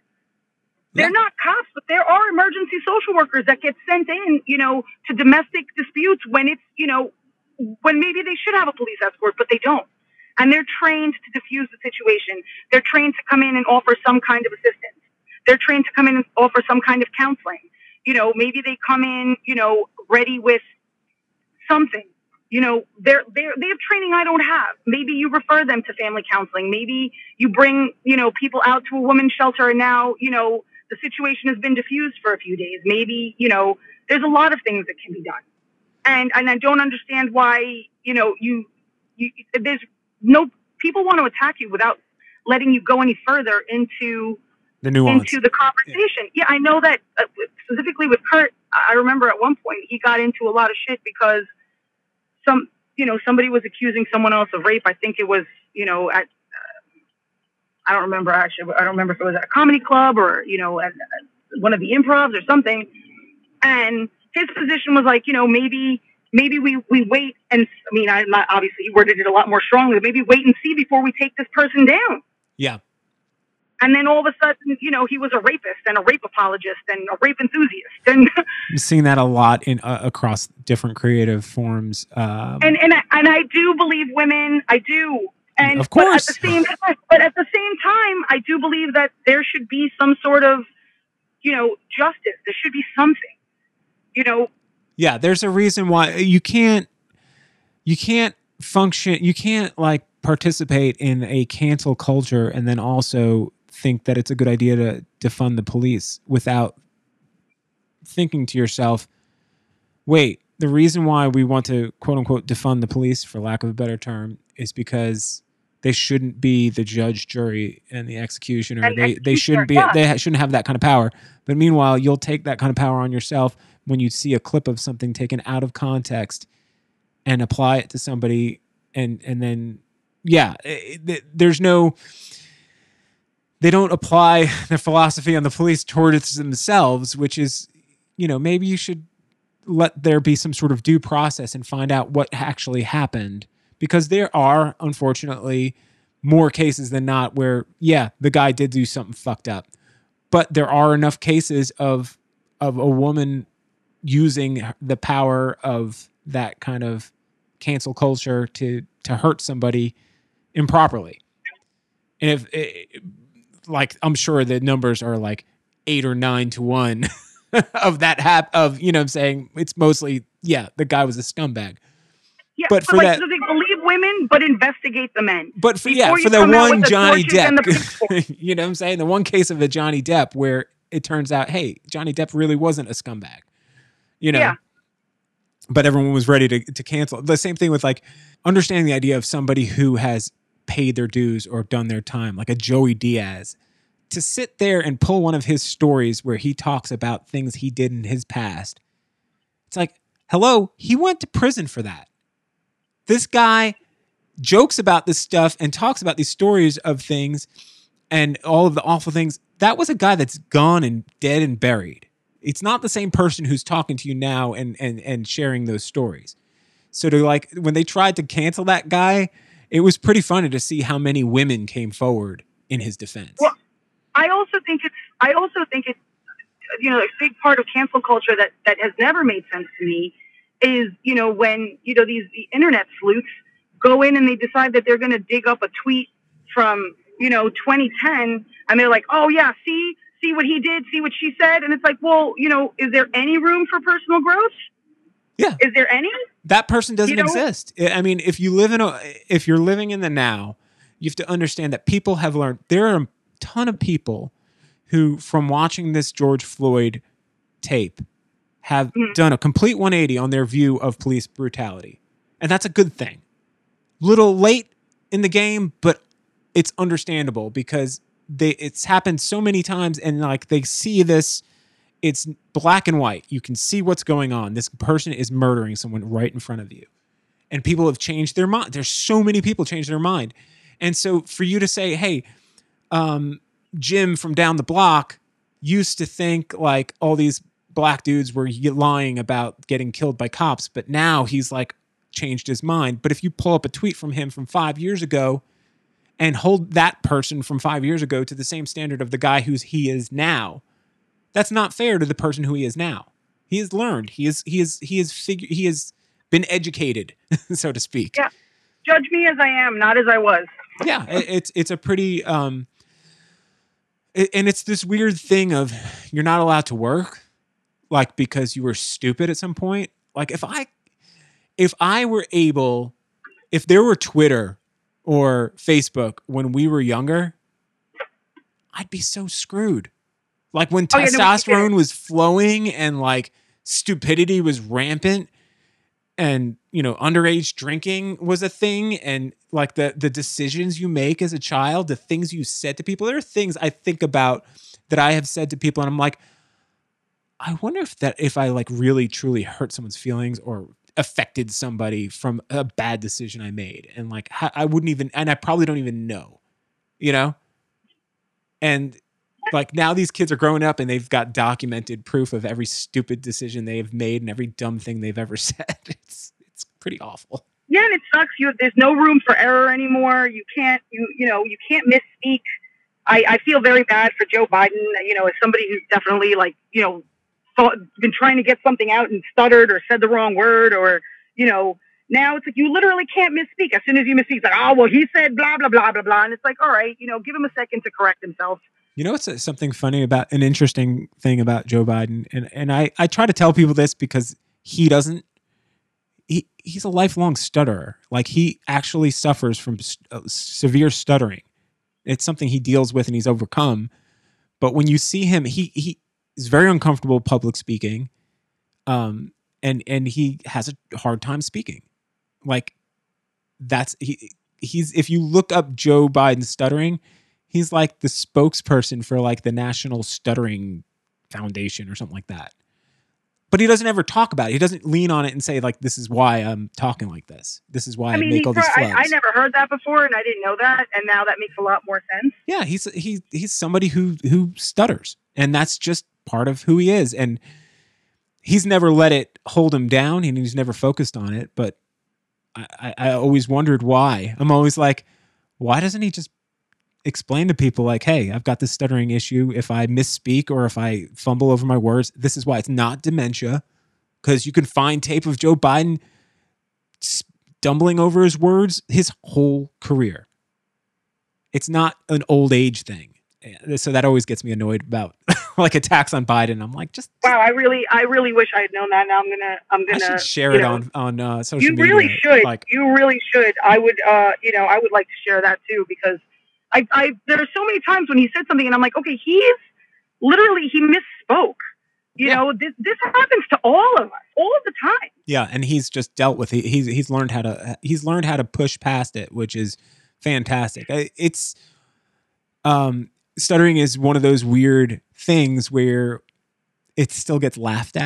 They're not cops, but there are emergency social workers that get sent in, you know, to domestic disputes when it's, you know, when maybe they should have a police escort, but they don't. And they're trained to diffuse the situation. They're trained to come in and offer some kind of assistance. They're trained to come in and offer some kind of counseling. You know, maybe they come in, you know, ready with something. You know, they have training I don't have. Maybe you refer them to family counseling. Maybe you bring, you know, people out to a women's shelter, and now, you know, the situation has been diffused for a few days. Maybe, you know, there's a lot of things that can be done. And I don't understand why, you know, you there's no, people want to attack you without letting you go any further into the nuance into the conversation. Yeah, I know that specifically with Kurt, I remember at one point he got into a lot of shit because somebody was accusing someone else of rape. I think it was, at I don't remember actually. I don't remember if it was at a comedy club or at one of the improvs or something. And his position was like, maybe we wait and I'm not, obviously he worded it a lot more strongly. But maybe wait and see before we take this person down. Yeah. And then all of a sudden, he was a rapist and a rape apologist and a rape enthusiast. And I'm seeing that a lot in across different creative forms. And I do believe women. I do. And of course, but at the same time, I do believe that there should be some sort of, justice. There should be something, Yeah, there's a reason why you can't function. You can't participate in a cancel culture and then also think that it's a good idea to defund the police without thinking to yourself, wait, the reason why we want to quote unquote defund the police, for lack of a better term, is because they shouldn't be the judge, jury, and the executioner. They shouldn't have that kind of power. But meanwhile, you'll take that kind of power on yourself when you see a clip of something taken out of context and apply it to somebody, and then they don't apply their philosophy on the police towards themselves, which is, maybe you should let there be some sort of due process and find out what actually happened. Because there are, unfortunately, more cases than not where, the guy did do something fucked up. But there are enough cases of a woman using the power of that kind of cancel culture to hurt somebody improperly. And if I'm sure the numbers are 8 or 9 to 1 of that it's mostly, the guy was a scumbag. Yeah, but so they believe women, but investigate the men. But for the one Johnny Depp, the one case of the Johnny Depp where it turns out, hey, Johnny Depp really wasn't a scumbag, Yeah. But everyone was ready to cancel. The same thing with understanding the idea of somebody who has paid their dues or done their time, like a Joey Diaz, to sit there and pull one of his stories where he talks about things he did in his past. It's like, hello, he went to prison for that. This guy jokes about this stuff and talks about these stories of things and all of the awful things. That was a guy that's gone and dead and buried. It's not the same person who's talking to you now and sharing those stories. So when they tried to cancel that guy, it was pretty funny to see how many women came forward in his defense. Well, I also think it's a big part of cancel culture that has never made sense to me is, when, the internet sleuths go in and they decide that they're going to dig up a tweet from, 2010 and they're like, oh yeah, see what he did, see what she said. And it's like, well, is there any room for personal growth? Yeah. Is there any? That person doesn't exist. I mean, if you're living in the now, you have to understand that people have learned. There are a ton of people who, from watching this George Floyd tape, have done a complete 180 on their view of police brutality. And that's a good thing. Little late in the game, but it's understandable because it's happened so many times, and they see this. It's black and white. You can see what's going on. This person is murdering someone right in front of you. And people have changed their mind. There's so many people changed their mind. And so for you to say, hey, Jim from down the block used to think all these black dudes were lying about getting killed by cops, but now he's changed his mind. But if you pull up a tweet from him from 5 years ago, and hold that person from 5 years ago to the same standard of the guy he is now, that's not fair to the person who he is now. He has learned. He has been educated, so to speak. Yeah. Judge me as I am, not as I was. Yeah. It's a pretty, and it's this weird thing of you're not allowed to work, because you were stupid at some point. If there were Twitter or Facebook when we were younger, I'd be so screwed. When testosterone was flowing and stupidity was rampant and, underage drinking was a thing. And the decisions you make as a child, the things you said to people, there are things I think about that I have said to people, and I'm like, I wonder if I like really truly hurt someone's feelings or affected somebody from a bad decision I made. And like, I wouldn't even, and I probably don't even know, you know? And like now these kids are growing up and they've got documented proof of every stupid decision they have made and every dumb thing they've ever said. It's pretty awful. Yeah, and it sucks. There's no room for error anymore. You can't, you can't misspeak. I feel very bad for Joe Biden, you know, as somebody who's definitely like, you know, been trying to get something out and stuttered or said the wrong word, or, you know, now it's like you literally can't misspeak. As soon as you misspeak, it's like, oh, well, he said blah, blah, blah, blah, blah. And it's like, all right, you know, give him a second to correct himself. You know, what's something funny about, an interesting thing about Joe Biden. And I try to tell people this because he doesn't, he's a lifelong stutterer. Like he actually suffers from severe stuttering. It's something he deals with and he's overcome. But when you see him, he is very uncomfortable public speaking, and he has a hard time speaking. Like that's he's if you look up Joe Biden stuttering, he's like the spokesperson for like the National Stuttering Foundation or something like that. But he doesn't ever talk about it. He doesn't lean on it and say like, "This is why I'm talking like this. This is why I make all these flubs." I never heard that before, and I didn't know that, and now that makes a lot more sense. Yeah, he's somebody who stutters, and that's just part of who he is. And he's never let it hold him down, and he's never focused on it. But I always wondered why. I'm always like, why doesn't he just explain to people like, hey, I've got this stuttering issue. If I misspeak or if I fumble over my words, this is why. It's not dementia, because you can find tape of Joe Biden stumbling over his words his whole career. It's not an old age thing. So that always gets me annoyed about like attacks on Biden. I'm like, just wow. I really wish I had known that. Now I should share it on social media. You really should. Like, you really should. I would, I would like to share that too, because I there are so many times when he said something and I'm like, okay, he misspoke. You know, this happens to all of us all the time. Yeah, and he's just dealt with it. He's learned how to push past it, which is fantastic. It's stuttering is one of those weird things where it still gets laughed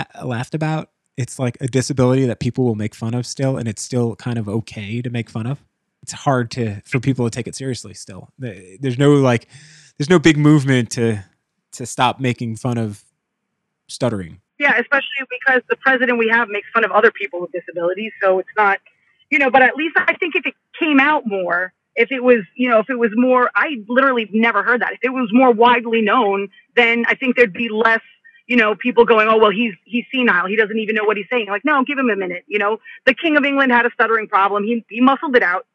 about. It's like a disability that people will make fun of still, and it's still kind of okay to make fun of. It's hard for people to take it seriously still. There's no big movement to stop making fun of stuttering. Yeah, especially because the president we have makes fun of other people with disabilities. So it's not, but at least I think if it came out more, if it was, if it was more, I literally never heard that. If it was more widely known, then I think there'd be less, people going, oh, well, he's senile. He doesn't even know what he's saying. Like, no, give him a minute. The King of England had a stuttering problem. He muscled it out.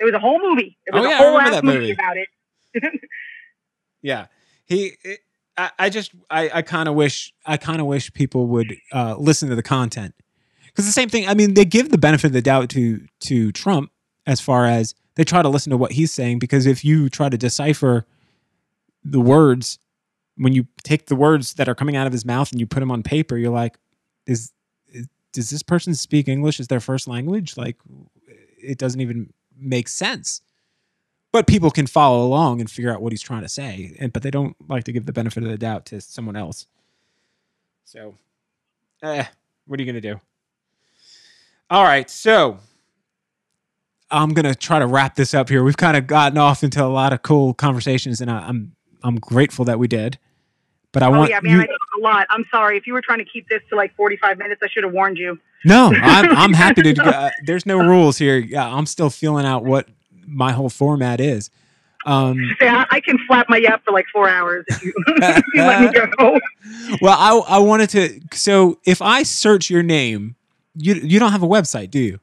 It was a whole movie. It was a whole ass movie about it. Yeah. I kind of wish people would listen to the content. Because the same thing, I mean, they give the benefit of the doubt to Trump as far as they try to listen to what he's saying, because if you try to decipher the words, when you take the words that are coming out of his mouth and you put them on paper, you're like, does this person speak English as their first language? Like, it doesn't even makes sense, but people can follow along and figure out what he's trying to say, but they don't like to give the benefit of the doubt to someone else. So what are you gonna do? All right, so I'm gonna try to wrap this up here. We've kind of gotten off into a lot of cool conversations, and I'm grateful that we did, but I did a lot. I'm sorry if you were trying to keep this to like 45 minutes. I should have warned you. No, I'm happy to. There's no rules here. Yeah, I'm still feeling out what my whole format is. Yeah, I can flap my yap for like 4 hours if you, if you let me go. Well, I wanted to. So if I search your name, you don't have a website, do you?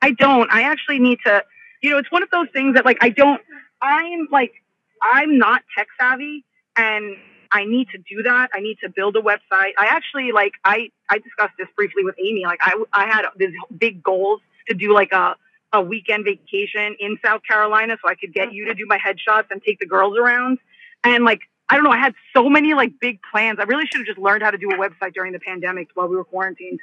I don't. I actually need to. It's one of those things that like I don't. I'm not tech savvy, and I need to do that. I need to build a website. I actually I discussed this briefly with Amy. Like I had these big goals to do like a weekend vacation in South Carolina so I could get you to do my headshots and take the girls around. And like, I don't know, I had so many like big plans. I really should have just learned how to do a website during the pandemic while we were quarantined.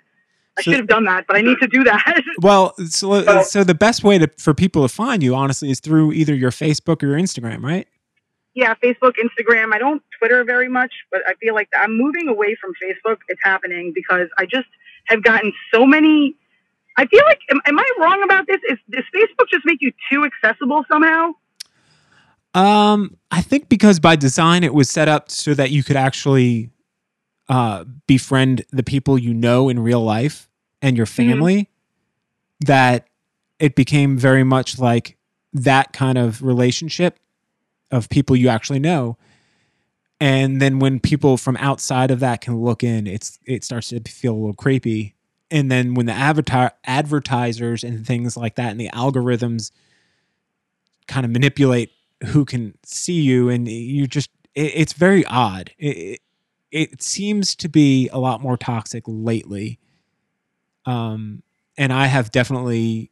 I should have done that, but I need to do that. Well, so the best way for people to find you honestly is through either your Facebook or your Instagram, right? Yeah, Facebook, Instagram. I don't Twitter very much, but I feel like I'm moving away from Facebook. It's happening because I just have gotten so many. I feel like, am I wrong about this? Does Facebook just make you too accessible somehow? I think because by design it was set up so that you could actually befriend the people you know in real life and your family, mm-hmm. that it became very much like that kind of relationship of people you actually know. And then when people from outside of that can look in, it starts to feel a little creepy. And then when the advertisers and things like that and the algorithms kind of manipulate who can see you, and you just, it's very odd. It seems to be a lot more toxic lately. And I have definitely,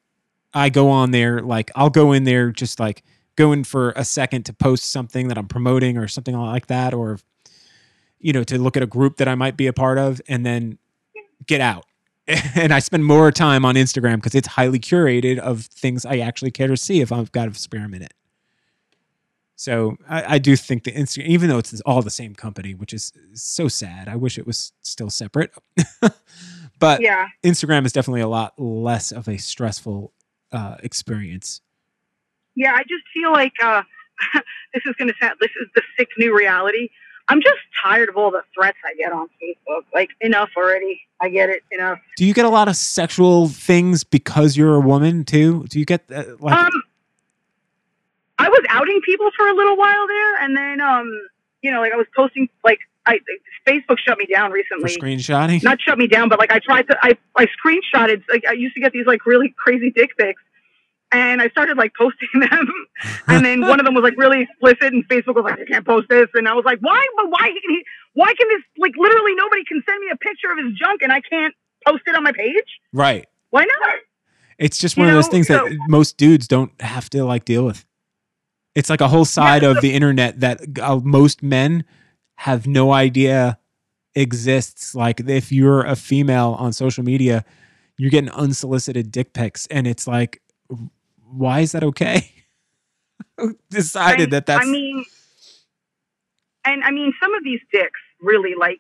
I go on there, like I'll go in there just like going for a second to post something that I'm promoting or something like that, or, you know, to look at a group that I might be a part of and then get out. And I spend more time on Instagram because it's highly curated of things I actually care to see if I've got to experiment it. So I do think that Instagram, even though it's all the same company, which is so sad. I wish it was still separate. But yeah. Instagram is definitely a lot less of a stressful experience. Yeah, I just feel like this is going to sound, this is the sick new reality. I'm just tired of all the threats I get on Facebook. Like, enough already. I get it, enough. Do you get a lot of sexual things because you're a woman too? Do you get that? I was outing people for a little while there, and then, you know, like I was posting, like Facebook shut me down recently. For screenshotting? Not shut me down, but like I tried to, I screenshotted, like I used to get these like really crazy dick pics, and I started like posting them, and then one of them was like really explicit, and Facebook was like, I can't post this, and I was like, why can this, like literally nobody can send me a picture of his junk, and I can't post it on my page? Right. Why not? It's just one of those things that most dudes don't have to like deal with. It's like a whole side of the internet that most men have no idea exists. Like if you're a female on social media, you're getting unsolicited dick pics. And it's like, why is that okay? Who decided that that's... I mean, some of these dicks really like...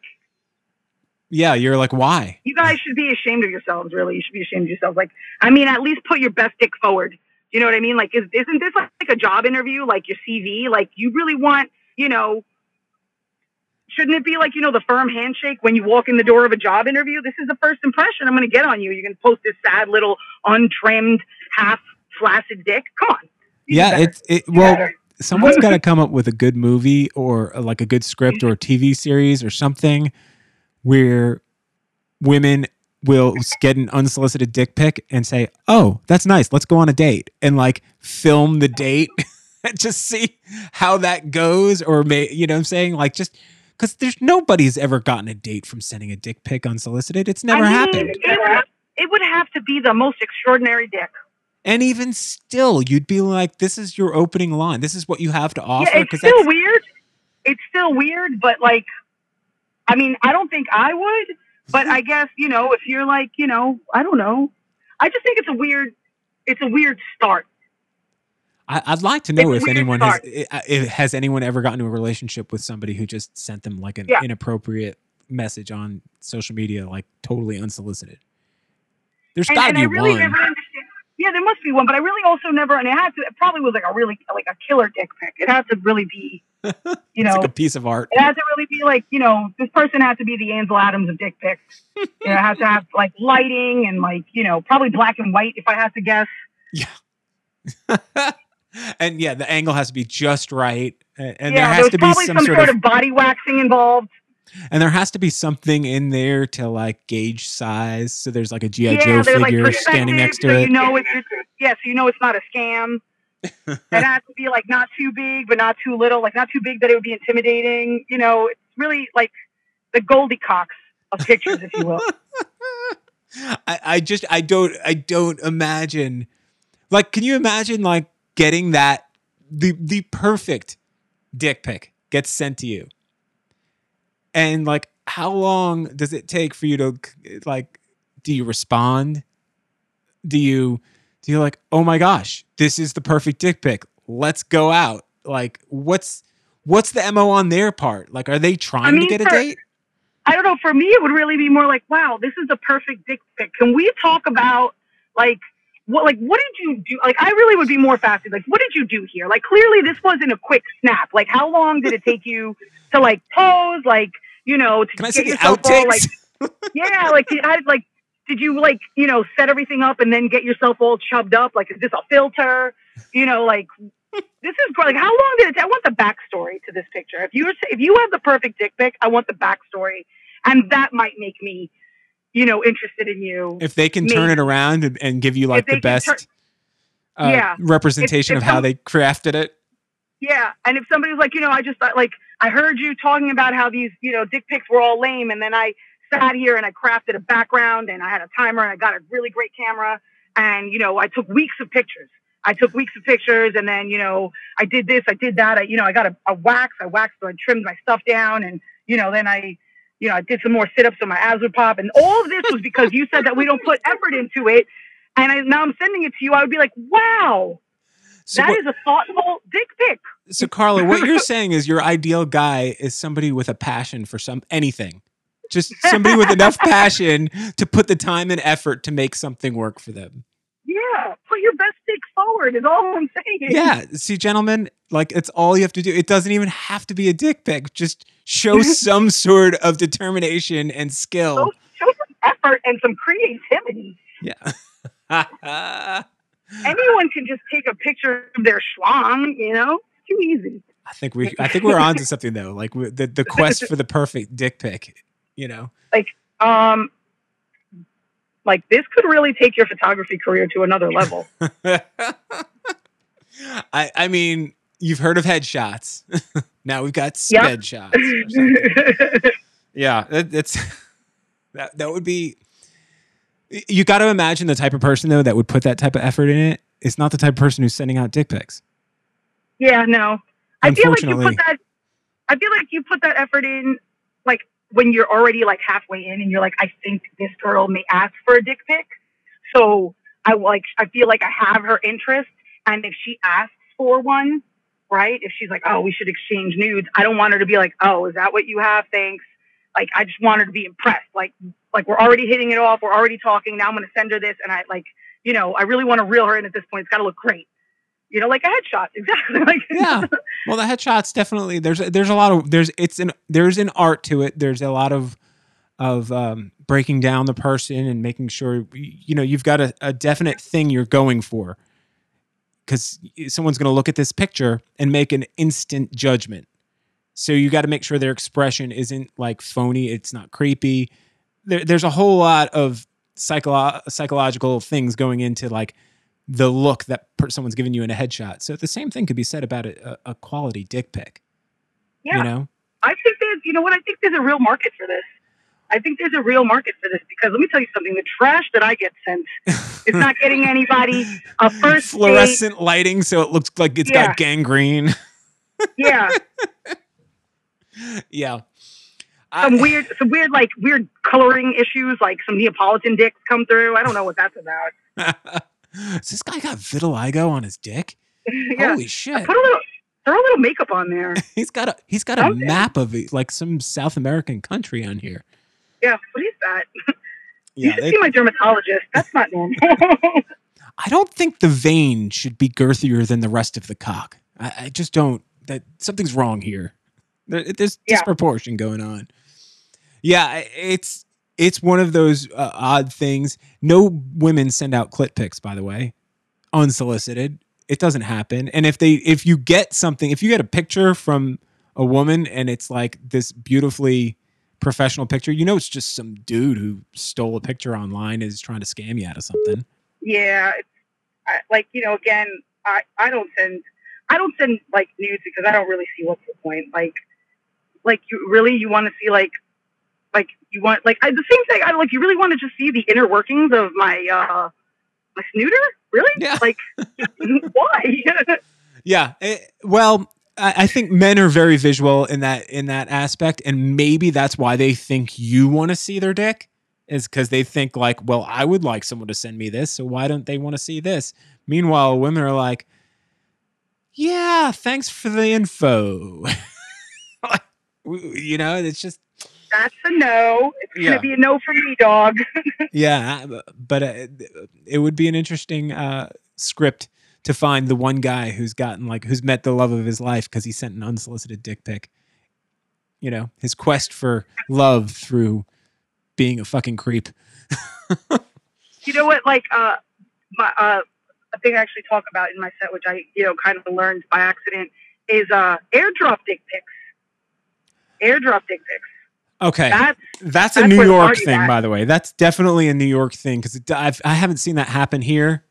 Yeah, you're like, why? You guys should be ashamed of yourselves, really. You should be ashamed of yourselves. Like, I mean, at least put your best dick forward. You know what I mean? Like, isn't this like a job interview, like your CV? Like, you really want, you know, shouldn't it be like, you know, the firm handshake when you walk in the door of a job interview? This is the first impression I'm going to get on you. You're going to post this sad little untrimmed, half flaccid dick. Come on. Yeah, well, someone's got to come up with a good movie or like a good script or a TV series or something where women will get an unsolicited dick pic and say, oh, that's nice, let's go on a date, and like film the date and just see how that goes, or you know what I'm saying? Like, just because there's nobody's ever gotten a date from sending a dick pic unsolicited. It's never happened. It would have to be the most extraordinary dick. And even still, you'd be like, this is your opening line. This is what you have to offer. Yeah, weird. It's still weird, but like, I mean, I don't think I would. But I guess, you know, if you're like, you know, I don't know. I just think it's a weird start. I'd like to know has anyone ever gotten into a relationship with somebody who just sent them like an inappropriate message on social media, like totally unsolicited. There's got to be one. Never understood. Yeah, there must be one, but I really also never, and it probably was like a really, like a killer dick pic. It had to really be, you know, it's like a piece of art. It had to really be like, you know, this person had to be the Ansel Adams of dick pics. You know, it had to have like lighting and like, you know, probably black and white if I had to guess. Yeah. And yeah, the angle has to be just right. And there has to be some sort of body waxing involved. And there has to be something in there to like gauge size. So there's like a G.I. Joe figure like standing next to it. So you know it's not a scam. It has to be like not too big, but not too little. Like not too big that it would be intimidating. You know, it's really like the Goldilocks of pictures, if you will. I don't imagine. Like, can you imagine like getting that the perfect dick pic gets sent to you? And like, how long does it take for you to like? Do you respond? Do you like? Oh my gosh, this is the perfect dick pic. Let's go out. Like, what's what's the MO on their part? Like, are they trying to get a date? I don't know. For me, it would really be more like, wow, this is the perfect dick pic. Can we talk about, like, what did you do? Like, I really would be more fascinated. Like, what did you do here? Like, clearly this wasn't a quick snap. Like, how long did it take you to, like, pose? Like, you know, to get yourself all, like, yeah, like, did you, like, you know, set everything up and then get yourself all chubbed up? Like, is this a filter? You know, like, this is like, how long did it take? I want the backstory to this picture. If you have the perfect dick pic, I want the backstory. And that might make me, you know, interested in you. If they can turn it around and give you like the best representation of how they crafted it. Yeah. And if somebody's like, you know, I just thought, like, I heard you talking about how these, you know, dick pics were all lame. And then I sat here and I crafted a background and I had a timer and I got a really great camera. And, you know, I took weeks of pictures. And then, you know, I did this, I did that. I, you know, I got a wax. I waxed, so I trimmed my stuff down. And, you know, then I did some more sit-ups on my abs would pop. And all of this was because you said that we don't put effort into it. And now I'm sending it to you. I would be like, wow, so that is a thoughtful dick pic. So, Carla, what you're saying is your ideal guy is somebody with a passion for anything. Just somebody with enough passion to put the time and effort to make something work for them. Yeah, put your best dick forward is all I'm saying. Yeah, see, gentlemen, like, it's all you have to do. It doesn't even have to be a dick pic. Just show some sort of determination and skill. Show some effort and some creativity. Yeah. Anyone can just take a picture of their schlong, you know? Too easy. I think we're onto something, though. Like, the quest for the perfect dick pic, you know? Like, this could really take your photography career to another level. I mean, you've heard of headshots. Now we've got sped shots. Or something. Yeah, that would be. You got to imagine the type of person, though, that would put that type of effort in it. It's not the type of person who's sending out dick pics. Yeah, no. Unfortunately, I feel like you put that effort in, like, when you're already like halfway in and you're like, I think this girl may ask for a dick pic. So I feel like I have her interest. And if she asks for one, right. If she's like, oh, we should exchange nudes. I don't want her to be like, oh, is that what you have? Thanks. Like, I just want her to be impressed. Like we're already hitting it off. We're already talking. Now I'm going to send her this. And I, like, you know, I really want to reel her in at this point. It's got to look great. You know, like a headshot. Exactly. Like, yeah. Well, the headshots definitely, there's an art to it. There's a lot of breaking down the person and making sure, you know, you've got a definite thing you're going for, because someone's going to look at this picture and make an instant judgment. So you got to make sure their expression isn't like phony. It's not creepy. There's a whole lot of psychological things going into, like, the look that someone's giving you in a headshot. So the same thing could be said about a quality dick pic. Yeah. You know? I think there's, you know what? I think there's a real market for this. Because let me tell you something. The trash that I get sent is not getting anybody a first fluorescent date. Lighting, so it looks like it's got gangrene. Yeah. Yeah. Some weird, like, weird coloring issues, like some Neapolitan dicks come through. I don't know what that's about. Has this guy got vitiligo on his dick? Yeah. Holy shit! Throw a little makeup on there. He's got a map of it, like some South American country on here. Yeah, what is that? Yeah, you should see my dermatologist. That's not normal. I don't think the vein should be girthier than the rest of the cock. I just don't. That something's wrong here. There's disproportion going on. Yeah, It's one of those odd things. No women send out clit pics, by the way, unsolicited. It doesn't happen. And if you get a picture from a woman and it's like this beautifully professional picture, you know, it's just some dude who stole a picture online and is trying to scam you out of something. Yeah, like, you know, again, I don't send like nudes because I don't really see what's the point. Like you want to see the same thing. I like, you really want to just see the inner workings of my snooter? Really? Yeah. Like, why? Yeah. I think men are very visual in that aspect. And maybe that's why they think you want to see their dick, is because they think like, well, I would like someone to send me this. So why don't they want to see this? Meanwhile, women are like, yeah, thanks for the info. You know, it's just. That's a no. It's going to be a no for me, dog. Yeah, but it would be an interesting script to find the one guy who's met the love of his life because he sent an unsolicited dick pic. You know, his quest for love through being a fucking creep. You know what? Like, a thing I actually talk about in my set, which I, kind of learned by accident, is airdrop dick pics. Okay, that's a New York thing, by the way. That's definitely a New York thing because I haven't seen that happen here.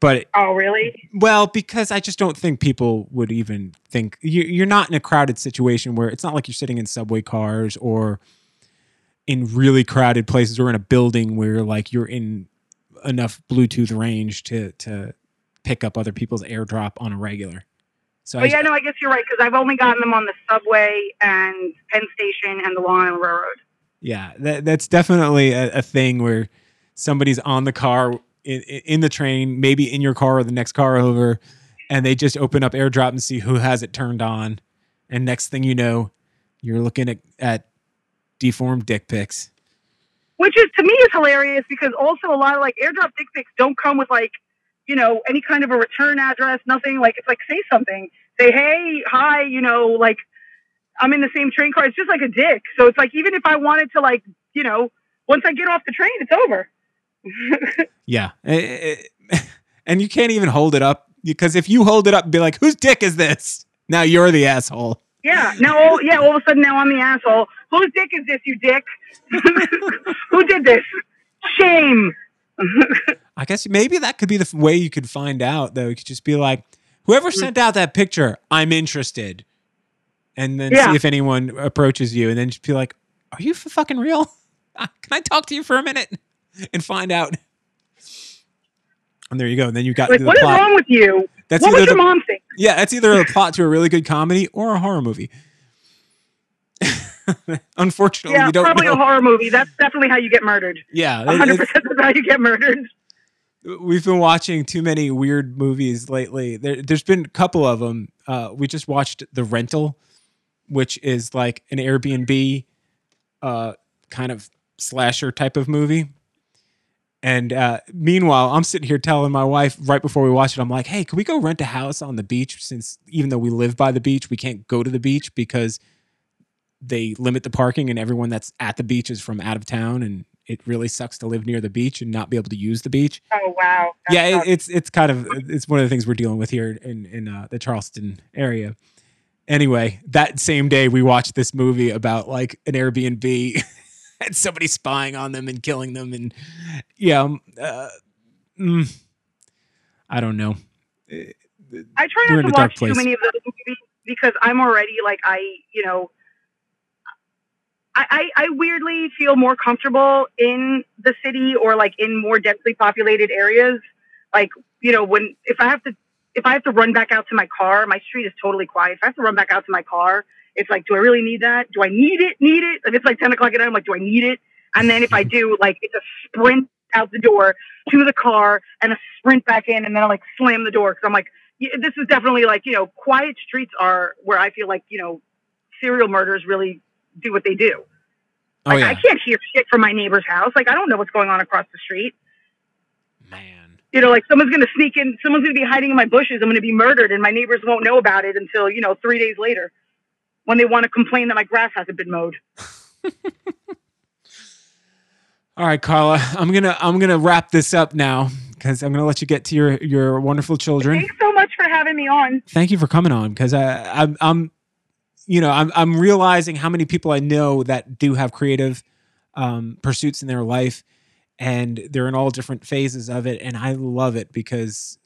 But oh, really? Well, because I just don't think people would even think you're not in a crowded situation where it's not like you're sitting in subway cars or in really crowded places or in a building where like you're in enough Bluetooth range to pick up other people's airdrop on a regular. So I guess you're right because I've only gotten them on the subway and Penn Station and the Long Island Railroad. Yeah, that's definitely a thing where somebody's on the car in the train, maybe in your car or the next car over, and they just open up AirDrop and see who has it turned on. And next thing you know, you're looking at deformed dick pics, which is to me is hilarious because also a lot of like AirDrop dick pics don't come with like. Any kind of a return address, nothing. Like, it's like, say something. Say, hey, hi, like, I'm in the same train car. It's just like a dick. So it's like, even if I wanted to, like, once I get off the train, it's over. Yeah. And you can't even hold it up. Because if you hold it up and be like, whose dick is this? Now you're the asshole. Yeah. Now, yeah, all of a sudden, now I'm the asshole. Whose dick is this, you dick? Who did this? Shame. I guess maybe that could be the way you could find out, though. You could just be like, whoever sent out that picture, I'm interested. And then see if anyone approaches you. And then just be like, are you fucking real? Can I talk to you for a minute? And find out. And there you go. And then you got like, what is wrong with you? What would your mom think? Yeah, that's either a plot to a really good comedy or a horror movie. Unfortunately, you don't know. Yeah, probably a horror movie. That's definitely how you get murdered. Yeah. 100% is how you get murdered. We've been watching too many weird movies lately. There's been a couple of them. We just watched The Rental, which is like an Airbnb kind of slasher type of movie. And meanwhile, I'm sitting here telling my wife right before we watch it, I'm like, hey, can we go rent a house on the beach? Since even though we live by the beach, we can't go to the beach because they limit the parking and everyone that's at the beach is from out of town and it really sucks to live near the beach and not be able to use the beach. Oh, wow. That it's kind of, it's one of the things we're dealing with here in the Charleston area. Anyway, that same day we watched this movie about like an Airbnb and somebody spying on them and killing them. And I don't know. I try not to watch too many of those movies because I'm already like, I weirdly feel more comfortable in the city or like in more densely populated areas. Like, if I have to run back out to my car, my street is totally quiet. If I have to run back out to my car, it's like, do I really need that? Do I need it? If it's like 10 o'clock at night, I'm like, do I need it? And then if I do, like, it's a sprint out the door to the car and a sprint back in. And then I like slam the door. Cause I'm like, this is definitely like, quiet streets are where I feel like, serial murders really do what they do. Like, I can't hear shit from my neighbor's house. Like, I don't know what's going on across the street. Man. Like someone's going to sneak in. Someone's going to be hiding in my bushes. I'm going to be murdered and my neighbors won't know about it until, 3 days later when they want to complain that my grass hasn't been mowed. All right, Carla, I'm going to wrap this up now because I'm going to let you get to your wonderful children. Thanks so much for having me on. Thank you for coming on because I'm I'm realizing how many people I know that do have creative pursuits in their life, and they're in all different phases of it. And I love it because,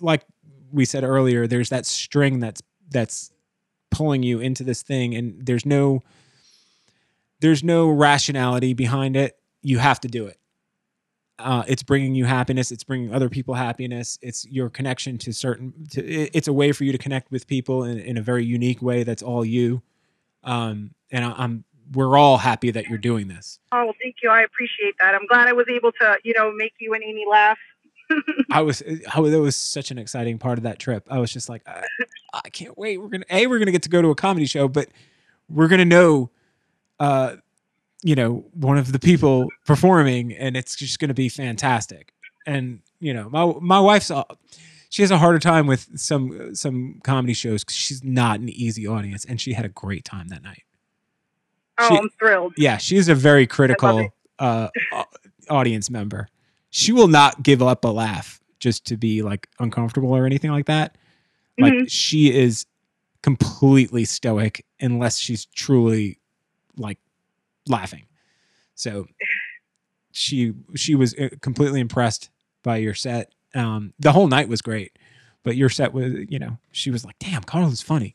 like we said earlier, there's that string that's pulling you into this thing, and there's no rationality behind it. You have to do it. It's bringing you happiness. It's bringing other people happiness. It's your connection to it's a way for you to connect with people in a very unique way. That's all you. And we're all happy that you're doing this. Oh, well, thank you. I appreciate that. I'm glad I was able to, make you and Amy laugh. That was such an exciting part of that trip. I was just like, I can't wait. We're gonna get to go to a comedy show, but we're gonna know, one of the people performing, and it's just gonna be fantastic. And my wife's, she has a harder time with some comedy shows because she's not an easy audience, and she had a great time that night. Oh, I'm thrilled. Yeah, she's a very critical audience member. She will not give up a laugh just to be like uncomfortable or anything like that. Like she is completely stoic unless she's truly like laughing. So she was completely impressed by your set. The whole night was great, but your set was, she was like, damn, Carla's funny.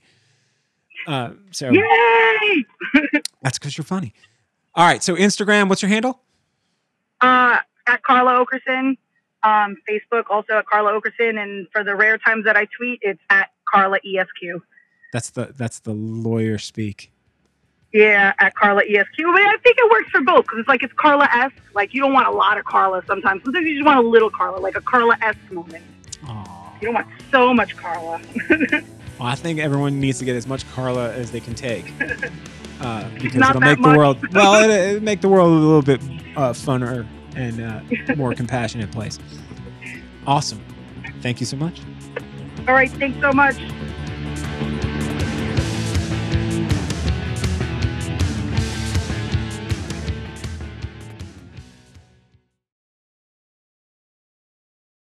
So yay! That's because you're funny. All right. So Instagram, what's your handle? At Carla Okerson, Facebook also at Carla Okerson, and for the rare times that I tweet, it's at Carla ESQ. That's the lawyer speak. Yeah, at Carla ESQ. But I think it works for both because it's Carla S. Like you don't want a lot of Carla sometimes. Sometimes you just want a little Carla, like a Carla S moment. Aww. You don't want so much Carla. Well, I think everyone needs to get as much Carla as they can take. Because it'll make the world it'll make the world a little bit funner. And more compassionate place. Awesome. Thank you so much. All right. Thanks so much.